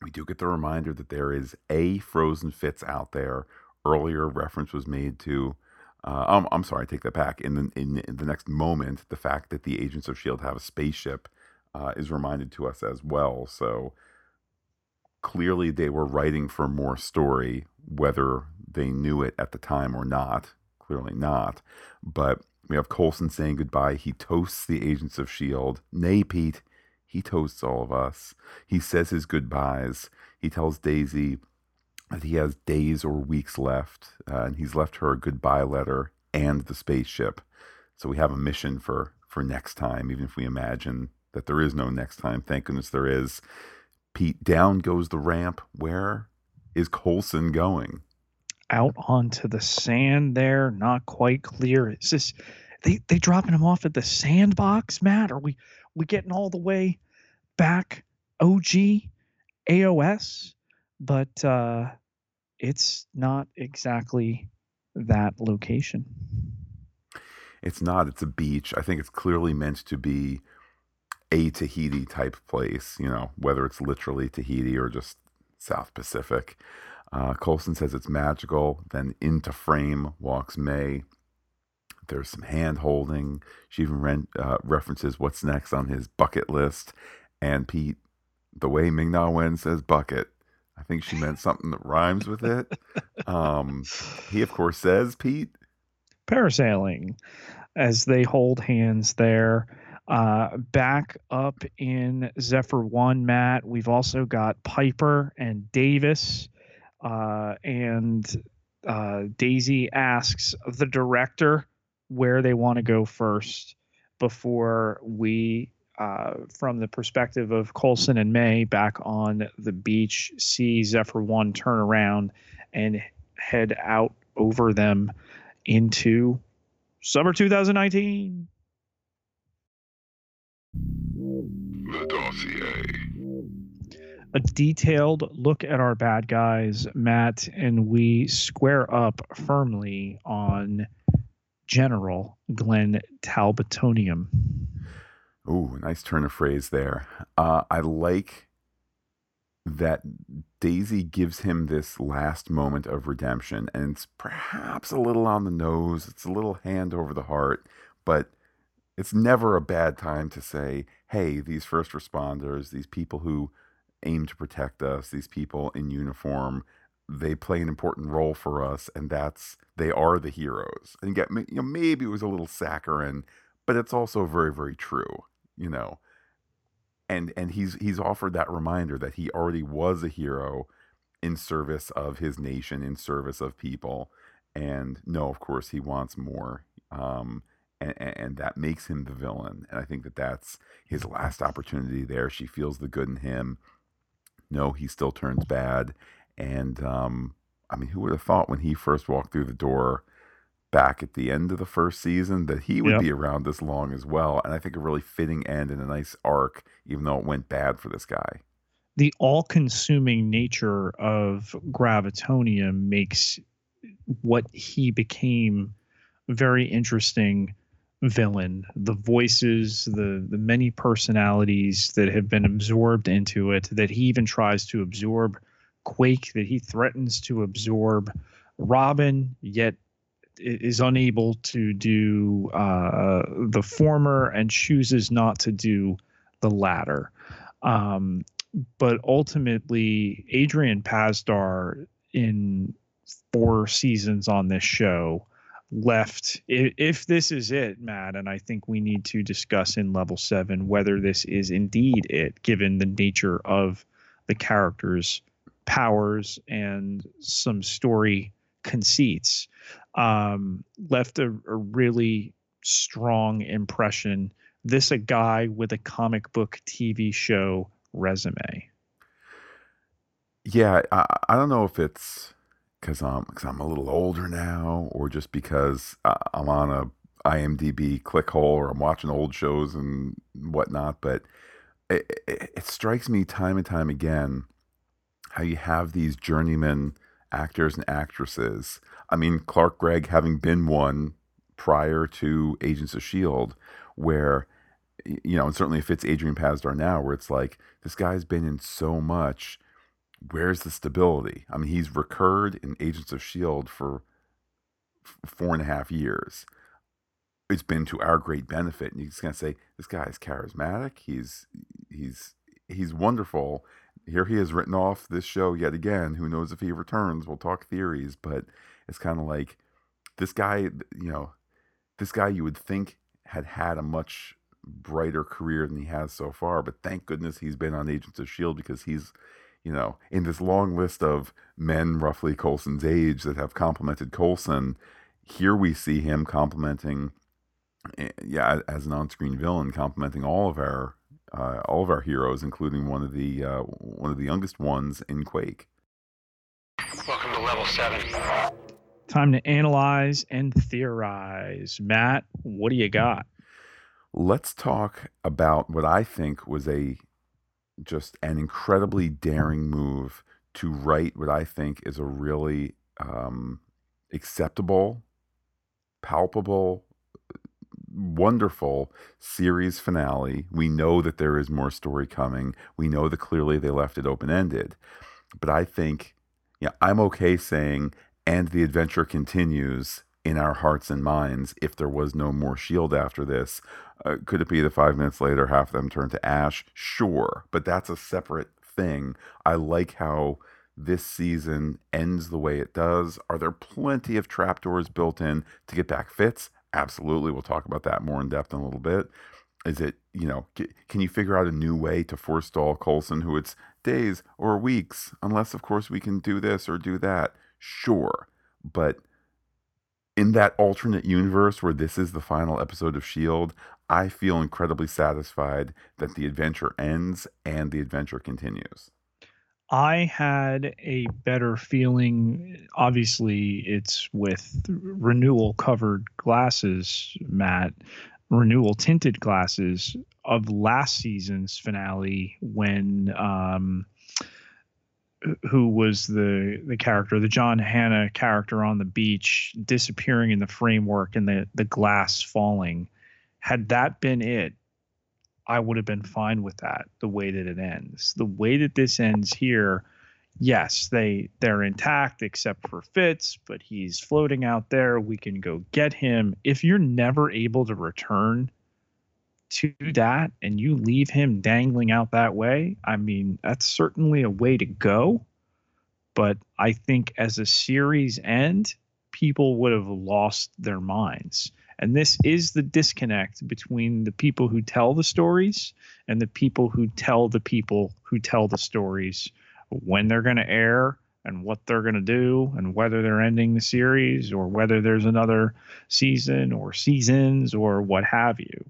We do get the reminder that there is a Frozen Fitz out there. Earlier reference was made to, uh, I'm, I'm sorry, I take that back. In the, in, in the next moment, the fact that the Agents of S H I E L D have a spaceship uh, is reminded to us as well. So clearly, they were writing for more story, whether they knew it at the time or not. Clearly not. But we have Coulson saying goodbye. He toasts the Agents of S H I E L D. Nay, Pete, he toasts all of us. He says his goodbyes. He tells Daisy that he has days or weeks left, uh, and he's left her a goodbye letter and the spaceship. So we have a mission for, for next time, even if we imagine that there is no next time. Thank goodness there is. Pete, down goes the ramp. Where is Coulson going? Out onto the sand there. Not quite clear. Is this they they dropping him off at the sandbox, Matt? Are we we getting all the way back O G A O S? But uh, it's not exactly that location. It's not. It's a beach. I think it's clearly meant to be a Tahiti type place, you know, whether it's literally Tahiti or just South Pacific. Uh, Coulson says it's magical. Then into frame walks May. There's some hand holding. She even re- uh, references what's next on his bucket list. And Pete, the way Ming-Na Wen says bucket, I think she meant something that rhymes with it. Um, he, of course, says, Pete, parasailing, as they hold hands there. Uh, back up in Zephyr one, Matt, we've also got Piper and Davis, uh, and uh, Daisy asks the director where they want to go first before we, uh, from the perspective of Coulson and May back on the beach, see Zephyr one turn around and head out over them into summer two thousand nineteen. The dossier. A detailed look at our bad guys, Matt, and we square up firmly on General Glenn Talbotonium. Ooh, nice turn of phrase there. Uh, I like that Daisy gives him this last moment of redemption, and it's perhaps a little on the nose. It's a little hand over the heart, but it's never a bad time to say, hey, these first responders, these people who aim to protect us, these people in uniform, they play an important role for us, and that's, they are the heroes. And get, you know, maybe it was a little saccharine, but it's also very, very true, you know. And and he's he's offered that reminder that he already was a hero in service of his nation, in service of people. And no, of course, he wants more. Um, And, and that makes him the villain. And I think that that's his last opportunity there. She feels the good in him. No, he still turns bad. And, um, I mean, who would have thought when he first walked through the door back at the end of the first season that he would yep. be around this long as well. And I think a really fitting end and a nice arc, even though it went bad for this guy. The all-consuming nature of Gravitonium makes what he became very interesting villain. The voices, the the many personalities that have been absorbed into it, that he even tries to absorb Quake, that he threatens to absorb Robin, yet is unable to do uh, the former and chooses not to do the latter. Um, but ultimately, Adrian Pazdar, in four seasons on this show, left, if, if this is it, Matt, and I think we need to discuss in level seven whether this is indeed it, given the nature of the character's powers and some story conceits, um, left a, a really strong impression. This a guy with a comic book T V show resume. Yeah, I, I don't know if it's because I'm, cause I'm a little older now, or just because I'm on a IMDb click hole, or I'm watching old shows and whatnot. But it, it, it strikes me time and time again how you have these journeyman actors and actresses. I mean, Clark Gregg having been one prior to Agents of S H I E L D, where, you know, and certainly if it's Adrian Pazdar now, where it's like, this guy's been in so much, where's the stability? I mean, he's recurred in Agents of S H I E L D for f- four and a half years. It's been to our great benefit. And you just kind of say, this guy is charismatic. He's, he's, he's wonderful. Here he is written off this show yet again. Who knows if he returns? We'll talk theories, but it's kind of like this guy, you know, this guy you would think had had a much brighter career than he has so far, but thank goodness he's been on Agents of S H I E L D, because he's, you know, in this long list of men roughly Coulson's age that have complimented Coulson, here we see him complimenting, yeah, as an on-screen villain, complimenting all of our uh, all of our heroes, including one of the uh, one of the youngest ones in Quake. Welcome to level seven. Time to analyze and theorize. Matt, what do you got? Let's talk about what I think was a just an incredibly daring move to write what I think is a really um, acceptable, palpable, wonderful series finale. We know that there is more story coming. We know that clearly they left it open-ended. But I think, yeah, I'm okay saying, and the adventure continues in our hearts and minds. If there was no more S H I E L D after this, uh, could it be that five minutes later, half of them turn to ash? Sure, but that's a separate thing. I like how this season ends the way it does. Are there plenty of trapdoors built in to get back Fitz? Absolutely. We'll talk about that more in depth in a little bit. Is it, you know, can you figure out a new way to forestall Coulson, who it's days or weeks, unless, of course, we can do this or do that? Sure, but in that alternate universe where this is the final episode of S H I E L D, I feel incredibly satisfied that the adventure ends and the adventure continues. I had a better feeling. Obviously, it's with renewal covered glasses, Matt, renewal tinted glasses of last season's finale when um, who was the, the character, the John Hannah character on the beach disappearing in the framework and the, the glass falling. Had that been it, I would have been fine with that, the way that it ends. The way that this ends here, yes, they, they're intact except for Fitz, but he's floating out there. We can go get him. If you're never able to return to that and you leave him dangling out that way, I mean, that's certainly a way to go. But I think as a series end, people would have lost their minds. And this is the disconnect between the people who tell the stories and the people who tell the people who tell the stories when they're going to air, and what they're going to do and whether they're ending the series or whether there's another season or seasons or what have you.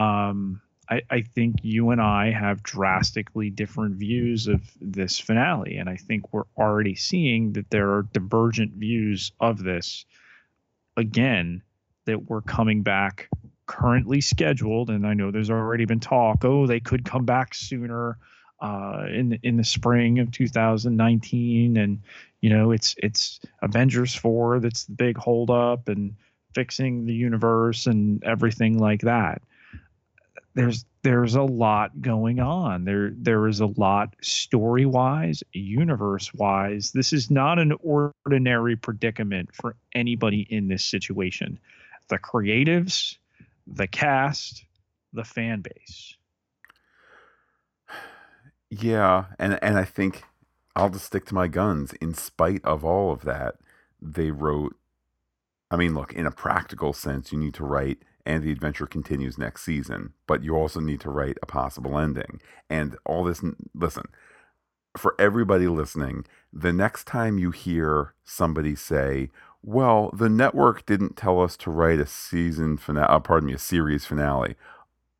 Um, I, I think you and I have drastically different views of this finale. And I think we're already seeing that there are divergent views of this, again, that we're coming back currently scheduled. And I know there's already been talk, oh, they could come back sooner uh, in the, in the spring of two thousand nineteen. And, you know, it's, it's Avengers four. That's the big holdup and fixing the universe and everything like that. There's there's a lot going on. There there is a lot story wise, universe wise. This is not an ordinary predicament for anybody in this situation. The creatives, the cast, the fan base. Yeah, and, and I think I'll just stick to my guns. In spite of all of that, they wrote, I mean, look, in a practical sense, you need to write and the adventure continues next season, but you also need to write a possible ending. And all this, listen, for everybody listening, the next time you hear somebody say, well, the network didn't tell us to write a season finale, oh, pardon me, a series finale,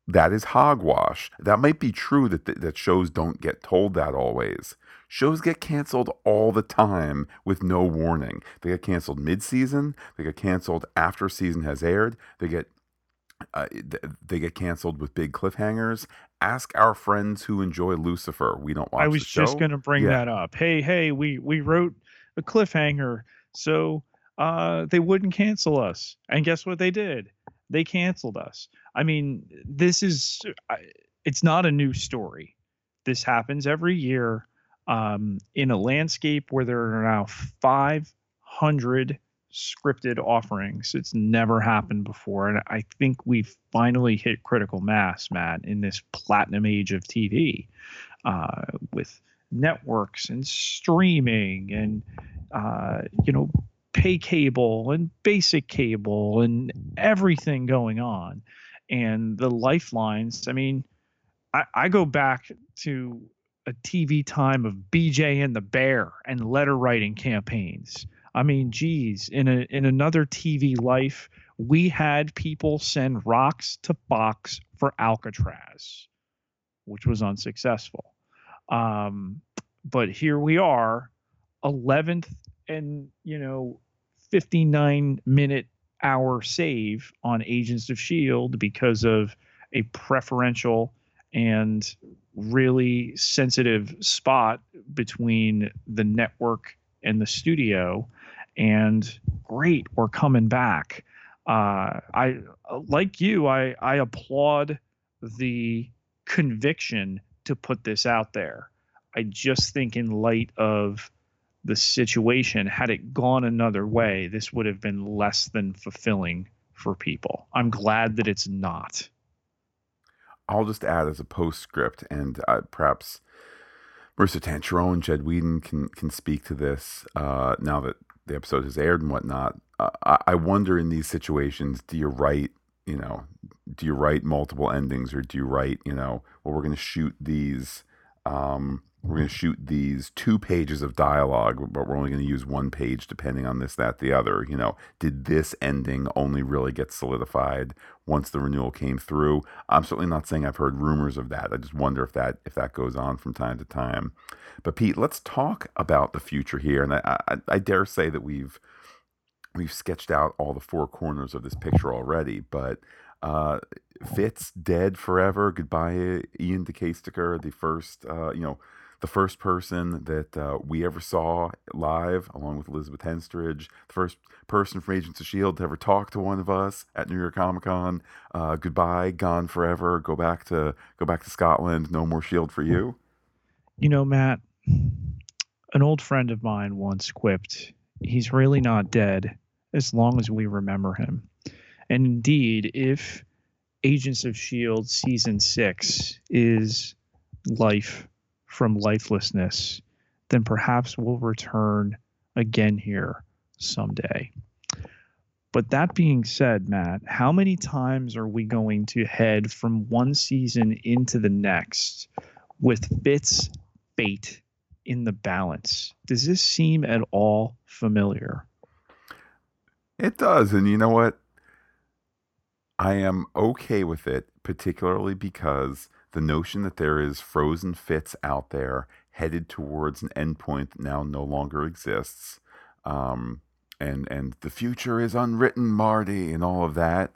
that is hogwash. That might be true that, th- that shows don't get told that always. Shows get canceled all the time with no warning. They get canceled mid-season. They get canceled after season has aired. They get Uh, they get canceled with big cliffhangers. Ask our friends who enjoy Lucifer. We don't watch I was the show. just going to bring yeah. that up. Hey, hey, we, we wrote a cliffhanger so uh, they wouldn't cancel us. And guess what they did? They canceled us. I mean, this is, it's not a new story. This happens every year um, in a landscape where there are now five hundred scripted offerings. It's never happened before, and I think we've finally hit critical mass, Matt, in this platinum age of T V, uh, with networks and streaming and uh, you know, pay cable and basic cable and everything going on, and the lifelines. I mean, I, I go back to a T V time of B J and the Bear and letter writing campaigns. I mean, geez, in a in another T V life, we had people send rocks to Fox for Alcatraz, which was unsuccessful. Um, but here we are, eleventh and, you know, fifty-nine minute hour save on Agents of S H I E L D because of a preferential and really sensitive spot between the network and the studio. And great, we're coming back. Uh, I like you. I, I applaud the conviction to put this out there. I just think, in light of the situation, had it gone another way, this would have been less than fulfilling for people. I'm glad that it's not. I'll just add as a postscript, and uh, perhaps Maurissa Tancharoen, Jed Whedon can can speak to this uh, now that the episode has aired and whatnot. Uh, I, I wonder, in these situations, do you write, you know, do you write multiple endings, or do you write, you know, well, we're going to shoot these, um, we're going to shoot these two pages of dialogue, but we're only going to use one page, depending on this, that, the other. You know, did this ending only really get solidified once the renewal came through? I'm certainly not saying I've heard rumors of that. I just wonder if that if that goes on from time to time. But Pete, let's talk about the future here, and I I, I dare say that we've we've sketched out all the four corners of this picture already. But uh, Fitz dead forever. Goodbye, Iain De Caestecker, the first uh, you know the first person that uh, we ever saw live, along with Elizabeth Henstridge, the first person from Agents of S H I E L D to ever talk to one of us at New York Comic Con. Uh, goodbye, gone forever. Go back to go back to Scotland. No more S H I E L D for you. You know, Matt, an old friend of mine once quipped, "He's really not dead as long as we remember him." And indeed, if Agents of S H I E L D season six is life from lifelessness, then perhaps we'll return again here someday. But that being said, Matt, how many times are we going to head from one season into the next with Fitz fate in the balance. Does this seem at all familiar? It does. And you know what? I am okay with it, particularly because the notion that there is frozen fits out there headed towards an endpoint that now no longer exists. Um, and, and the future is unwritten, Marty, and all of that.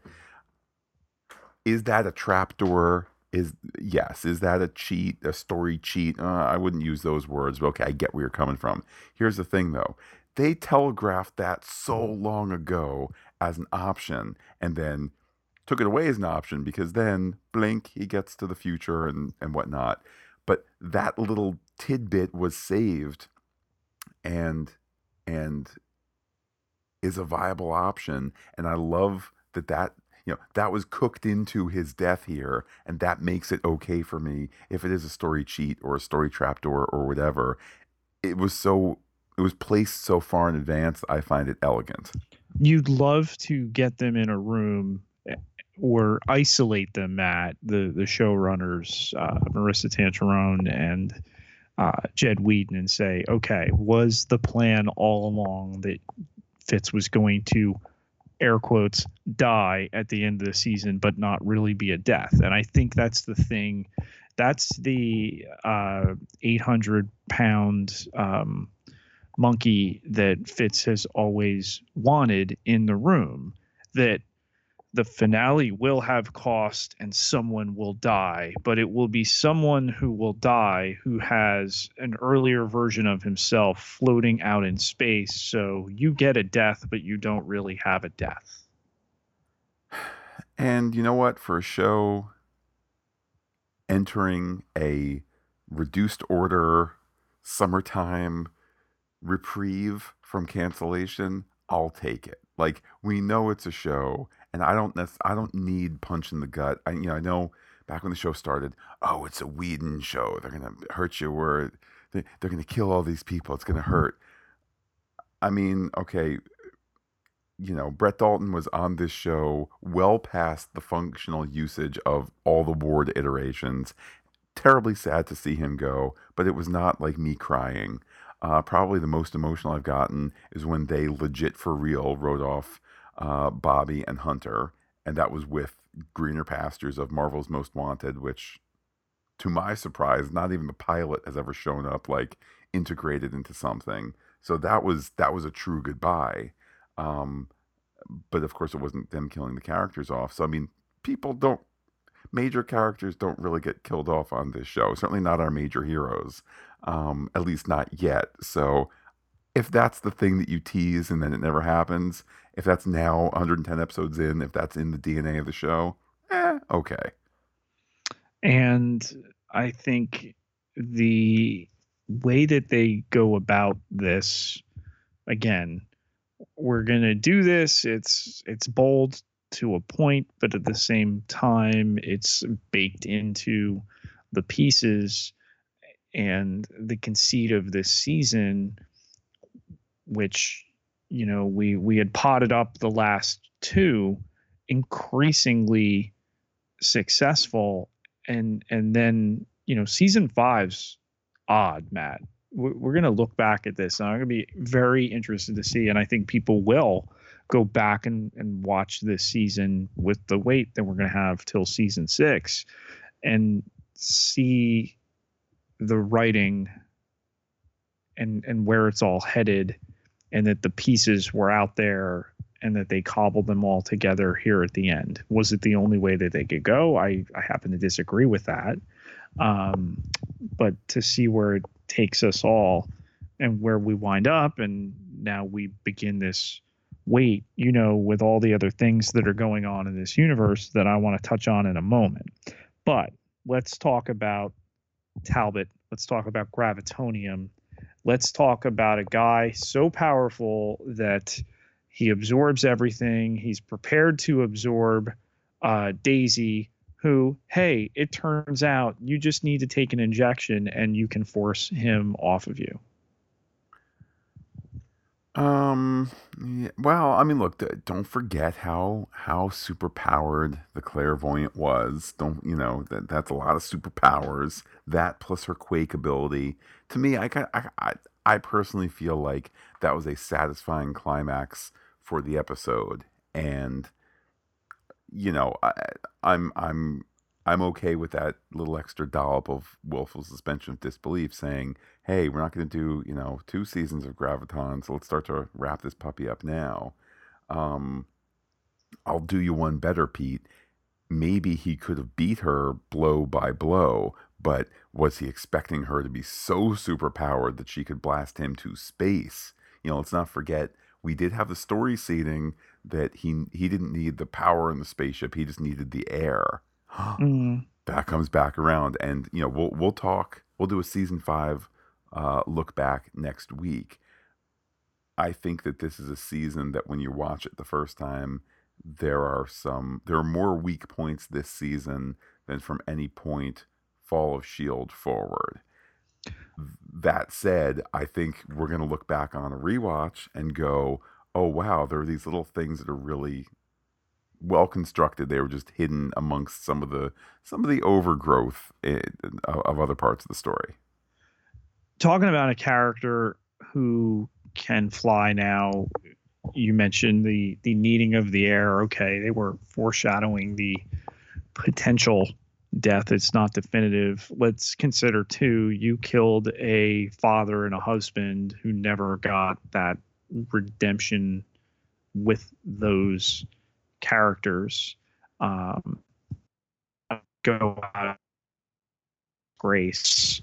Is that a trapdoor? Is yes. Is that a cheat, a story cheat? Uh, I wouldn't use those words, but okay, I get where you're coming from. Here's the thing, though. They telegraphed that so long ago as an option and then took it away as an option because then, blink, he gets to the future and, and whatnot. But that little tidbit was saved and and is a viable option. And I love that that You know, that was cooked into his death here, and that makes it okay for me if it is a story cheat or a story trapdoor or whatever. It was so it was placed so far in advance, I find it elegant. You'd love to get them in a room or isolate them, Matt, the, the showrunners, uh, Maurissa Tancharoen and uh, Jed Whedon, and say, okay, was the plan all along that Fitz was going to, air quotes, die at the end of the season, but not really be a death? And I think that's the thing. That's the uh, eight hundred pound um, monkey that Fitz has always wanted in the room, that the finale will have cost and someone will die, but it will be someone who will die who has an earlier version of himself floating out in space. So you get a death, but you don't really have a death. And you know what? For a show entering a reduced order, summertime reprieve from cancellation, I'll take it. Like, we know it's a show. And I don't I don't need punch in the gut. I you know I know back when the show started, oh, it's a Whedon show. They're gonna hurt you, or they're gonna kill all these people. It's gonna hurt. I mean, okay, you know, Brett Dalton was on this show well past the functional usage of all the Ward iterations. Terribly sad to see him go, but it was not like me crying. Uh, probably the most emotional I've gotten is when they legit for real wrote off Uh, Bobby and Hunter, and that was with Greener Pastures of Marvel's Most Wanted, which, to my surprise, not even the pilot has ever shown up like integrated into something. So that was that was a true goodbye. Um, but of course, it wasn't them killing the characters off. So I mean, people don't major characters don't really get killed off on this show. Certainly not our major heroes, um, at least not yet. So if that's the thing that you tease and then it never happens, if that's now one hundred ten episodes in, if that's in the D N A of the show, eh, okay. And I think the way that they go about this, again, we're going to do this. It's it's bold to a point, but at the same time, it's baked into the pieces and the conceit of this season, which, you know, we, we had potted up the last two, increasingly successful. And and then, you know, season five's odd, Matt. We're, we're going to look back at this, and I'm going to be very interested to see. And I think people will go back and, and watch this season with the wait that we're going to have till season six and see the writing and and where it's all headed, and that the pieces were out there and that they cobbled them all together here at the end. Was it the only way that they could go? I, I happen to disagree with that. Um, but to see where it takes us all and where we wind up, and now we begin this wait, you know, with all the other things that are going on in this universe that I want to touch on in a moment. But let's talk about Talbot. Let's talk about Gravitonium. Let's talk about a guy so powerful that he absorbs everything. He's prepared to absorb uh, Daisy, who, hey, it turns out you just need to take an injection and you can force him off of you. Um, Yeah, well, I mean, look, don't forget how how superpowered the clairvoyant was. Don't you know that that's a lot of superpowers. That plus her quake ability. To me, I got- I I, I personally feel like that was a satisfying climax for the episode, and you know, I, I'm I'm I'm okay with that little extra dollop of willful suspension of disbelief, saying, "Hey, we're not going to do you know two seasons of Graviton, so let's start to wrap this puppy up now." Um, I'll do you one better, Pete. Maybe he could have beat her blow by blow, but was he expecting her to be so superpowered that she could blast him to space? You know, let's not forget we did have the story seeding that he he didn't need the power in the spaceship; he just needed the air. Mm. That comes back around, and you know we'll we'll talk. We'll do a season five uh, look back next week. I think that this is a season that when you watch it the first time, there are some there are more weak points this season than from any point Fall of S H I E L D forward. That said, I think we're going to look back on a rewatch and go, "Oh wow, there are these little things that are really well constructed. They were just hidden amongst some of the some of the overgrowth in, of other parts of the story." Talking about a character who can fly now, you mentioned the the needing of the air. Okay, they were foreshadowing the potential death. It's not definitive. Let's consider too, you killed a father and a husband who never got that redemption with those characters. Um, go out of grace.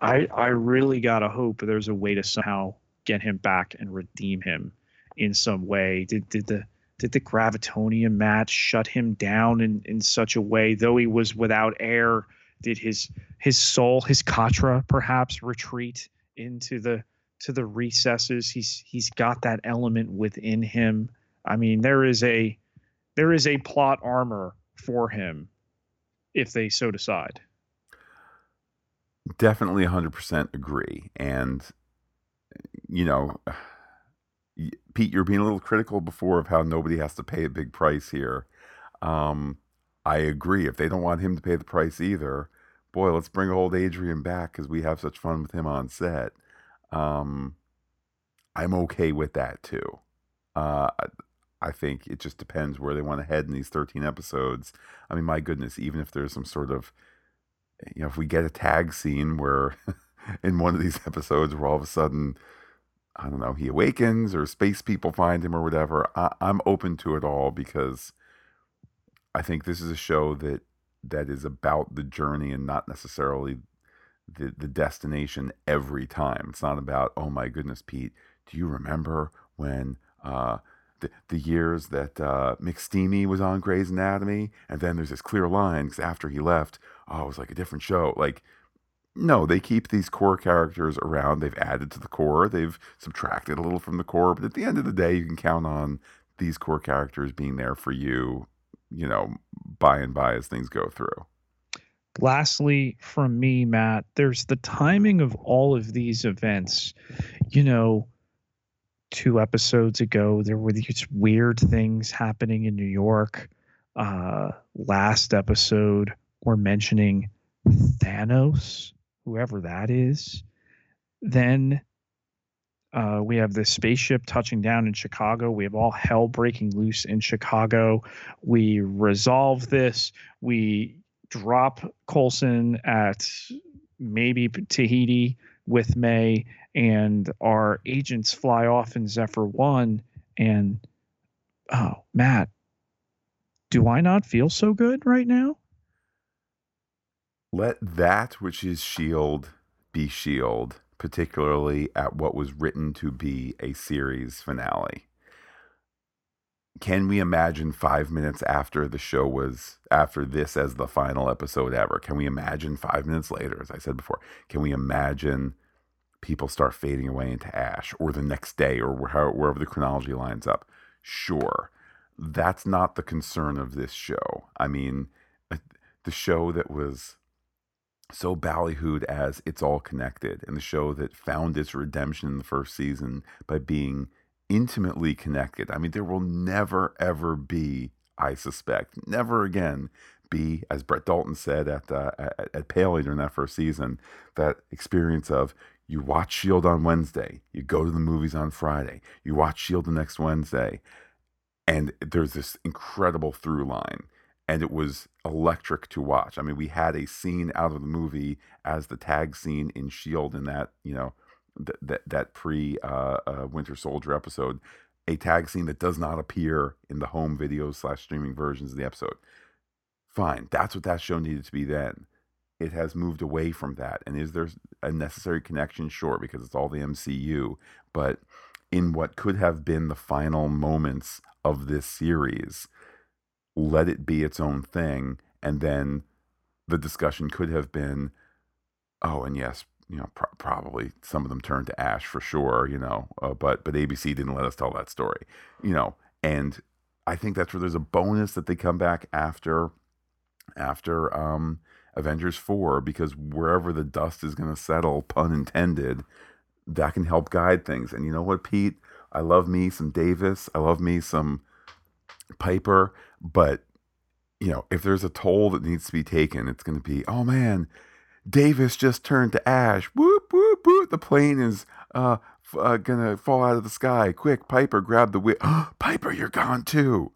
I I really gotta hope there's a way to somehow get him back and redeem him in some way. Did did the did the Gravitonium match shut him down in, in such a way, though he was without air? Did his his soul, his Katra, perhaps retreat into the to the recesses? He's he's got that element within him. I mean, there is a there is a plot armor for him if they so decide. Definitely one hundred percent agree. And, you know, Pete, you're being a little critical before of how nobody has to pay a big price here. Um, I agree. If they don't want him to pay the price either, boy, let's bring old Adrian back because we have such fun with him on set. Um, I'm okay with that, too. Uh, I think it just depends where they want to head in these thirteen episodes. I mean, my goodness, even if there's some sort of, you know, if we get a tag scene where in one of these episodes where all of a sudden, I don't know, he awakens or space people find him or whatever, I, I'm open to it all because I think this is a show that that is about the journey and not necessarily the, the destination every time. It's not about, oh my goodness, Pete, do you remember when Uh, the, the years that uh, McSteamy was on Grey's Anatomy, and then there's this clear line because after he left, oh, it was like a different show. Like, no, they keep these core characters around. They've added to the core. They've subtracted a little from the core. But at the end of the day, you can count on these core characters being there for you, you know, by and by as things go through. Lastly, from me, Matt, there's the timing of all of these events. You know, two episodes ago, there were these weird things happening in New York. Uh, last episode, we're mentioning Thanos, whoever that is. Then uh, we have the spaceship touching down in Chicago. We have all hell breaking loose in Chicago. We resolve this. We drop Coulson at maybe Tahiti with May, and our agents fly off in Zephyr One. And oh, Matt, do I not feel so good right now? Let that which is S H I E L D be S H I E L D, particularly at what was written to be a series finale. Can we imagine five minutes after the show was, after this as the final episode ever? Can we imagine five minutes later, as I said before, can we imagine people start fading away into ash or the next day or wherever the chronology lines up? Sure. That's not the concern of this show. I mean, the show that was so ballyhooed as It's All Connected, and the show that found its redemption in the first season by being intimately connected. I mean, there will never, ever be, I suspect, never again be, as Brett Dalton said at uh, at, at Paley during that first season, that experience of you watch S H I E L D on Wednesday, you go to the movies on Friday, you watch S H I E L D the next Wednesday, and there's this incredible through line. And it was electric to watch. I mean, we had a scene out of the movie as the tag scene in S H I E L D in that, you know, th- that that pre uh, uh, Winter Soldier episode, a tag scene that does not appear in the home videos slash streaming versions of the episode. Fine, that's what that show needed to be then. It has moved away from that. And is there a necessary connection? Sure, because it's all the M C U. But in what could have been the final moments of this series, let it be its own thing. And then the discussion could have been, oh, and yes, you know, pro- probably some of them turned to ash for sure, you know, uh, but but A B C didn't let us tell that story, you know. And I think that's where there's a bonus that they come back after after um, Avengers four, because wherever the dust is going to settle, pun intended, that can help guide things. And you know what, Pete? I love me some Davis. I love me some Piper, but you know, if there's a toll that needs to be taken, it's going to be, oh man, Davis just turned to ash. Whoop whoop whoop! The plane is uh, f- uh gonna fall out of the sky. Quick, Piper, grab the wheel. Piper, you're gone too.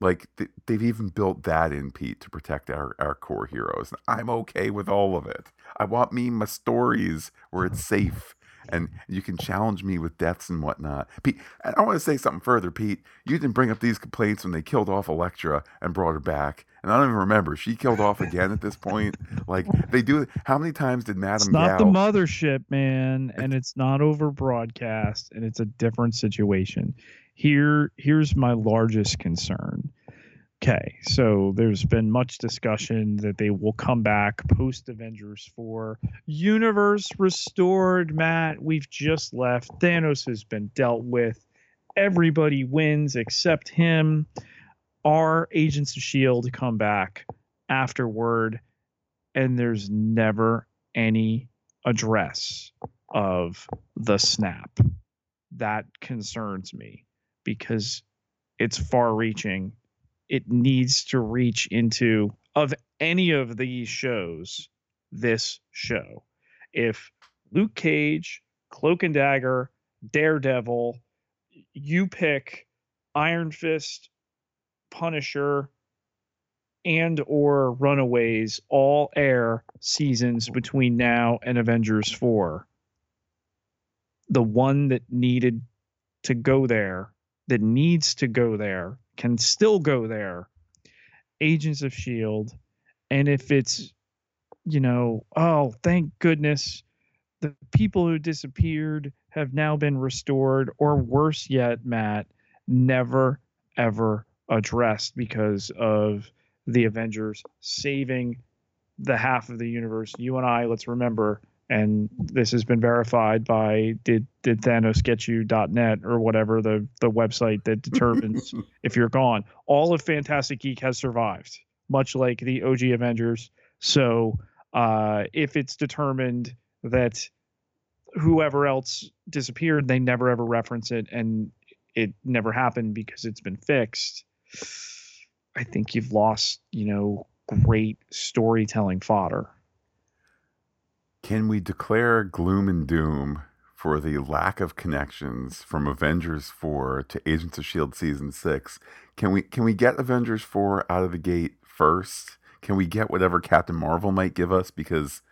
Like th- they've even built that in, Pete, to protect our our core heroes. I'm okay with all of it. I want me my stories where it's safe. And you can challenge me with deaths and whatnot. Pete, I want to say something further, Pete. You didn't bring up these complaints when they killed off Elektra and brought her back. And I don't even remember. She killed off again at this point. Like, they do. How many times did Madame Stop Gal... Stop the mothership, man. And it's not over broadcast. And it's a different situation. Here, here's my largest concern. Okay, so there's been much discussion that they will come back post Avengers four. Universe restored, Matt. We've just left. Thanos has been dealt with. Everybody wins except him. Our Agents of S H I E L D come back afterward, and there's never any address of the snap. That concerns me because it's far-reaching. It needs to reach into, of any of these shows, this show. If Luke Cage, Cloak and Dagger, Daredevil, you pick Iron Fist, Punisher, and or Runaways all air seasons between now and Avengers four, the one that needed to go there, that needs to go there, can still go there, Agents of S H I E L D. And if it's, you know, oh, thank goodness the people who disappeared have now been restored, or worse yet, Matt, never, ever addressed because of the Avengers saving the half of the universe. You and I, let's remember, and this has been verified by did did Thanos get you .net or whatever the, the website that determines if you're gone. All of Fantastic Geek has survived, much like the O G Avengers. So uh, if it's determined that whoever else disappeared, they never ever reference it, and it never happened because it's been fixed. I think you've lost, you know, great storytelling fodder. Can we declare gloom and doom for the lack of connections from Avengers four to Agents of S H I E L D season six? Can we can we get Avengers four out of the gate first? Can we get whatever Captain Marvel might give us? Because,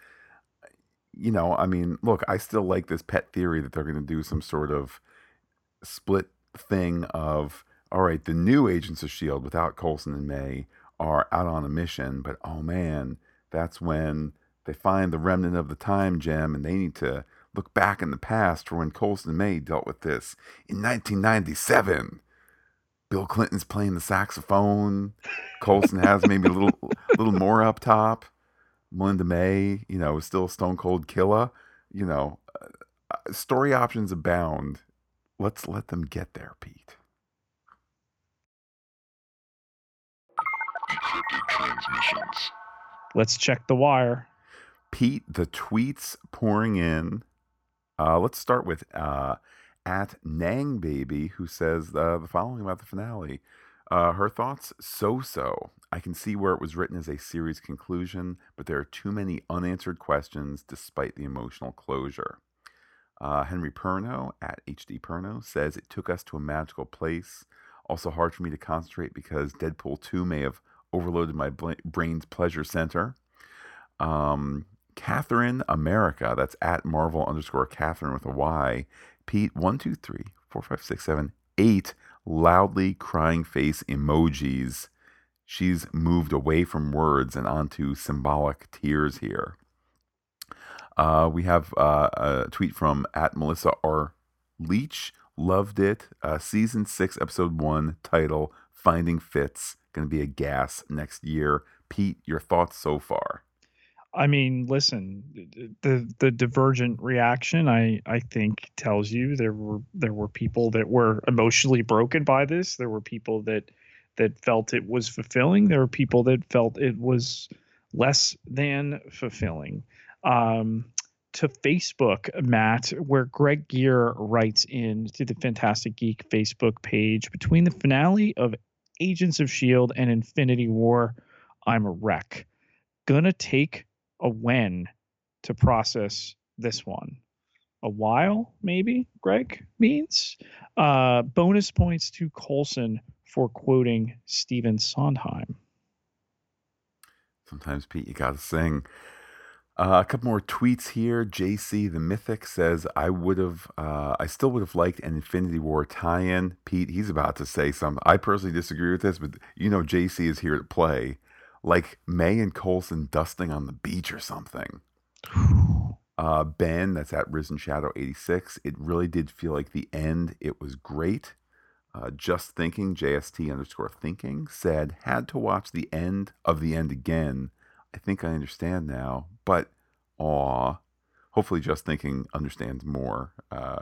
you know, I mean, look, I still like this pet theory that they're going to do some sort of split thing of, all right, the new Agents of S H I E L D without Coulson and May are out on a mission, but oh man, that's when they find the remnant of the time gem, and they need to look back in the past for when Coulson and May dealt with this. In nineteen ninety-seven, Bill Clinton's playing the saxophone. Coulson has maybe a little, little more up top. Melinda May, you know, is still a stone cold killer. You know, uh, story options abound. Let's let them get there, Pete. Encrypted transmissions. Let's check the wire. Pete, the tweets pouring in. Uh, let's start with uh, at Nang Baby, who says uh, the following about the finale. Uh, her thoughts, so-so. I can see where it was written as a series conclusion, but there are too many unanswered questions despite the emotional closure. Uh, Henry Perno, at H D Perno, says it took us to a magical place. Also hard for me to concentrate because Deadpool two may have overloaded my bl- brain's pleasure center. Um, Catherine America, that's at Marvel underscore Catherine with a Y. Pete, one, two, three, four, five, six, seven, eight loudly crying face emojis. She's moved away from words and onto symbolic tears here. Uh, we have uh, a tweet from at Melissa R. Leach. Loved it. Uh, season six, episode one, title, Finding Fitz. Going to be a gas next year. Pete, your thoughts so far? I mean, listen, the the divergent reaction, I, I think, tells you there were there were people that were emotionally broken by this. There were people that that felt it was fulfilling. There were people that felt it was less than fulfilling. Um, to Facebook, Matt, where Greg Gear writes in to the Fantastic Geek Facebook page, between the finale of Agents of S H I E L D and Infinity War, I'm a wreck. Gonna take a when to process this one. A while, maybe, Greg means. Uh, bonus points to Coulson for quoting Stephen Sondheim. Sometimes, Pete, you gotta sing. Uh, a couple more tweets here. J C the Mythic says, I would have, uh, I still would have liked an Infinity War tie-in. Pete, he's about to say something. I personally disagree with this, but you know J C is here to play. Like May and Coulson dusting on the beach or something. Uh, Ben, that's at Risen Shadow eighty-six. It really did feel like the end. It was great. Uh, just thinking, J S T underscore thinking, said, had to watch the end of the end again. I think I understand now, but aw, hopefully Just Thinking understands more. Uh,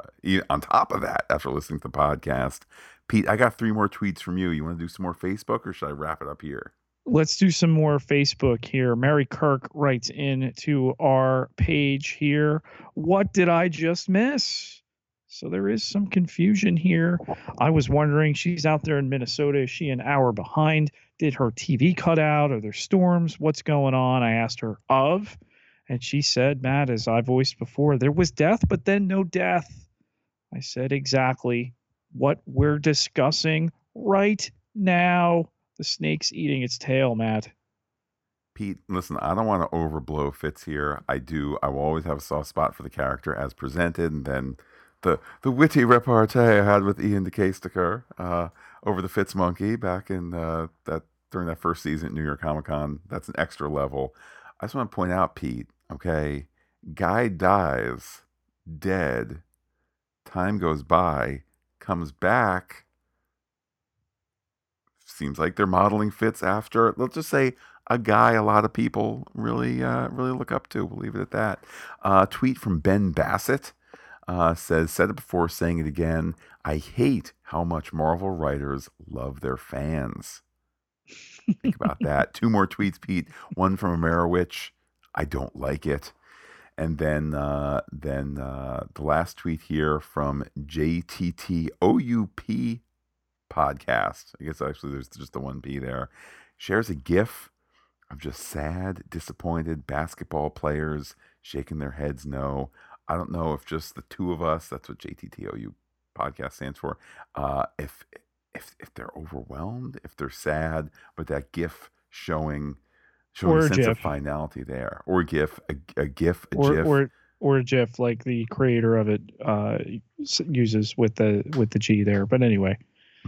on top of that, after listening to the podcast, Pete, I got three more tweets from you. You want to do some more Facebook or should I wrap it up here? Let's do some more Facebook here. Mary Kirk writes in to our page here. What did I just miss? So there is some confusion here. I was wondering, she's out there in Minnesota. Is she an hour behind? Did her T V cut out? Are there storms? What's going on? I asked her of, and she said, Matt, as I voiced before, there was death, but then no death. I said exactly what we're discussing right now. The snake's eating its tail, Matt. Pete, listen, I don't want to overblow Fitz here. I do. I will always have a soft spot for the character as presented, and then The the witty repartee I had with Iain De Caestecker, uh over the Fitz Monkey back in uh, that during that first season at New York Comic Con. That's an extra level. I just want to point out, Pete. Okay, guy dies, dead. Time goes by, comes back. Seems like they're modeling Fitz after. Let's just say a guy a lot of people really uh, really look up to. We'll leave it at that. Uh, tweet from Ben Bassett. Uh, says, said it before, saying it again. I hate how much Marvel writers love their fans. Think about that. Two more tweets, Pete. One from Amerowitch. I don't like it. And then uh, then uh, the last tweet here from J T T O U P podcast. I guess actually there's just the one P there. Shares a gif of just sad, disappointed basketball players shaking their heads no. I don't know if just the two of us, that's what J T T O U podcast stands for, uh, if if if they're overwhelmed, if they're sad, but that GIF showing showing or a, a sense GIF. Of finality there. Or GIF, a, a GIF, a or, GIF. Or, or a GIF like the creator of it uh, uses with the with the G there. But anyway.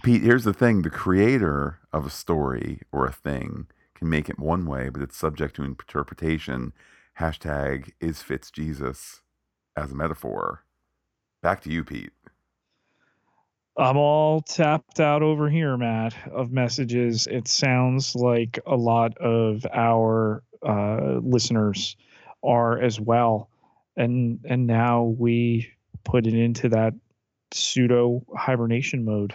Pete, here's the thing. The creator of a story or a thing can make it one way, but it's subject to interpretation. Hashtag is Fitz Jesus. As a metaphor. Back to you, Pete. I'm all tapped out over here, Matt, of messages. It sounds like a lot of our uh, listeners are as well. And and now we put it into that pseudo hibernation mode.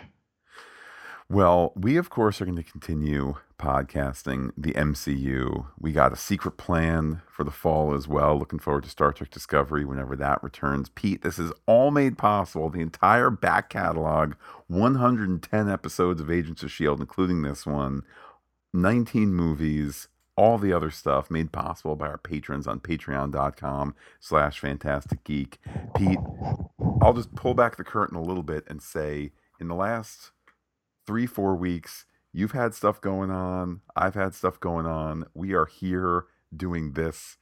Well, we, of course, are going to continue podcasting, the M C U. We got a secret plan for the fall as well. Looking forward to Star Trek Discovery whenever that returns. Pete, this is all made possible. The entire back catalog, one hundred ten episodes of Agents of S H I E L D, including this one, nineteen movies, all the other stuff made possible by our patrons on patreon.com slash Fantastic Geek. Pete, I'll just pull back the curtain a little bit and say, in the last three, four weeks, you've had stuff going on. I've had stuff going on. We are here doing this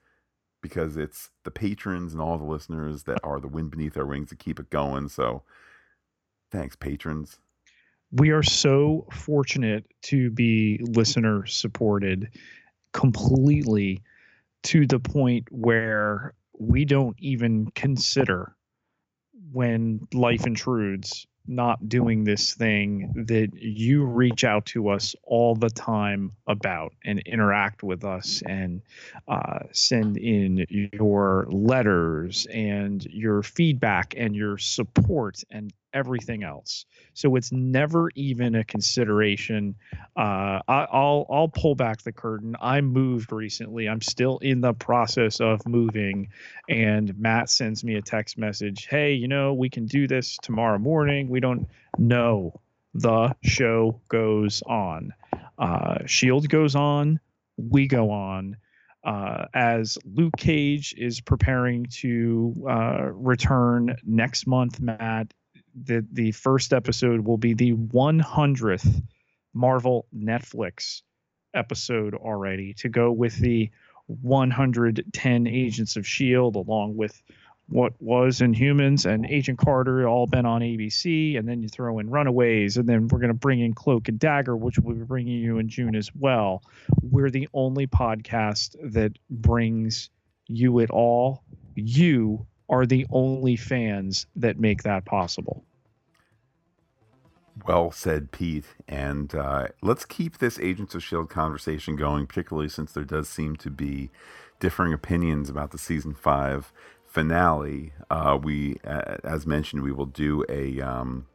because it's the patrons and all the listeners that are the wind beneath our wings to keep it going. So thanks, patrons. We are so fortunate to be listener supported completely, to the point where we don't even consider, when life intrudes, not doing this thing that you reach out to us all the time about and interact with us and uh, send in your letters and your feedback and your support and everything else. So it's never even a consideration. Uh, I, I'll I'll pull back the curtain. I moved recently. I'm still in the process of moving, and Matt sends me a text message. Hey, you know, we can do this tomorrow morning. We don't know. The show goes on. Uh, S H I E L D goes on. We go on. Uh, as Luke Cage is preparing to uh, return next month, Matt, The, the first episode will be the one hundredth Marvel Netflix episode already, to go with the one hundred ten Agents of S H I E L D, along with what was Inhumans and Agent Carter, all been on A B C. And then you throw in Runaways. And then we're going to bring in Cloak and Dagger, which we'll be bringing you in June as well. We're the only podcast that brings you it all. You are the only fans that make that possible. Well said, Pete. And uh, let's keep this Agents of S H I E L D conversation going, particularly since there does seem to be differing opinions about the season five finale. Uh, we, uh, as mentioned, we will do a um,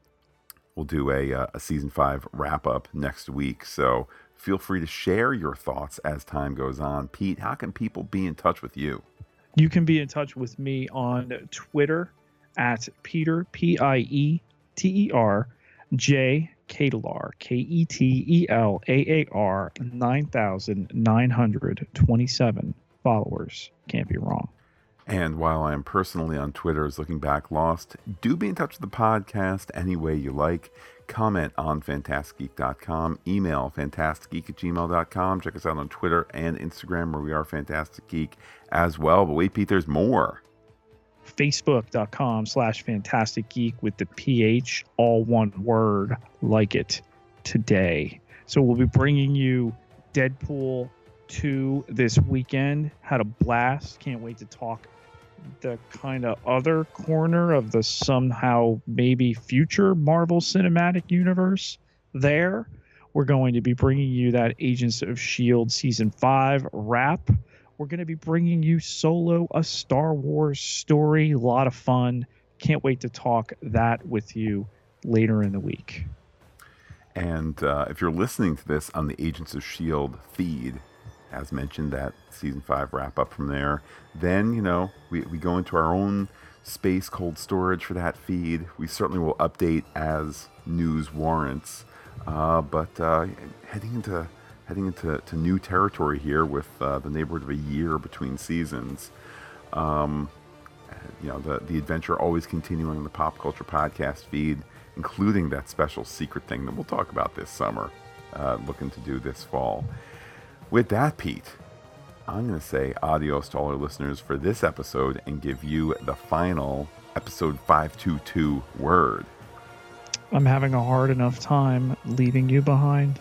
we'll do a, a season five wrap up next week. So feel free to share your thoughts as time goes on. Pete, how can people be in touch with you? You can be in touch with me on Twitter at Peter, P I E T E R, J, Ketelar, K E T E L A A R, nine thousand nine hundred twenty-seven followers. Can't be wrong. And while I am personally on Twitter as Looking Back Lost, do be in touch with the podcast any way you like. Comment on fantastic geek dot com, email fantastic geek at gmail dot com. Check us out on Twitter and Instagram, where we are Fantastic Geek as well. But wait, Pete, there's more. Facebook.com slash Fantastic Geek with the P H, all one word, like it today. So we'll be bringing you Deadpool two this weekend. Had a blast. Can't wait to talk the kind of other corner of the somehow maybe future Marvel Cinematic Universe there. We're going to be bringing you that Agents of S H I E L D season five wrap. We're going to be bringing you Solo, a Star Wars story. A lot of fun. Can't wait to talk that with you later in the week. And uh, if you're listening to this on the Agents of S H I E L D feed, as mentioned, that season five wrap up from there. Then, you know, we, we go into our own space cold storage for that feed. We certainly will update as news warrants. Uh, but uh, heading into heading into to new territory here with uh, the neighborhood of a year between seasons. Um, you know, the, the adventure always continuing in the pop culture podcast feed, including that special secret thing that we'll talk about this summer, uh, looking to do this fall. With that, Pete, I'm going to say adios to all our listeners for this episode and give you the final episode five two two word. I'm having a hard enough time leaving you behind.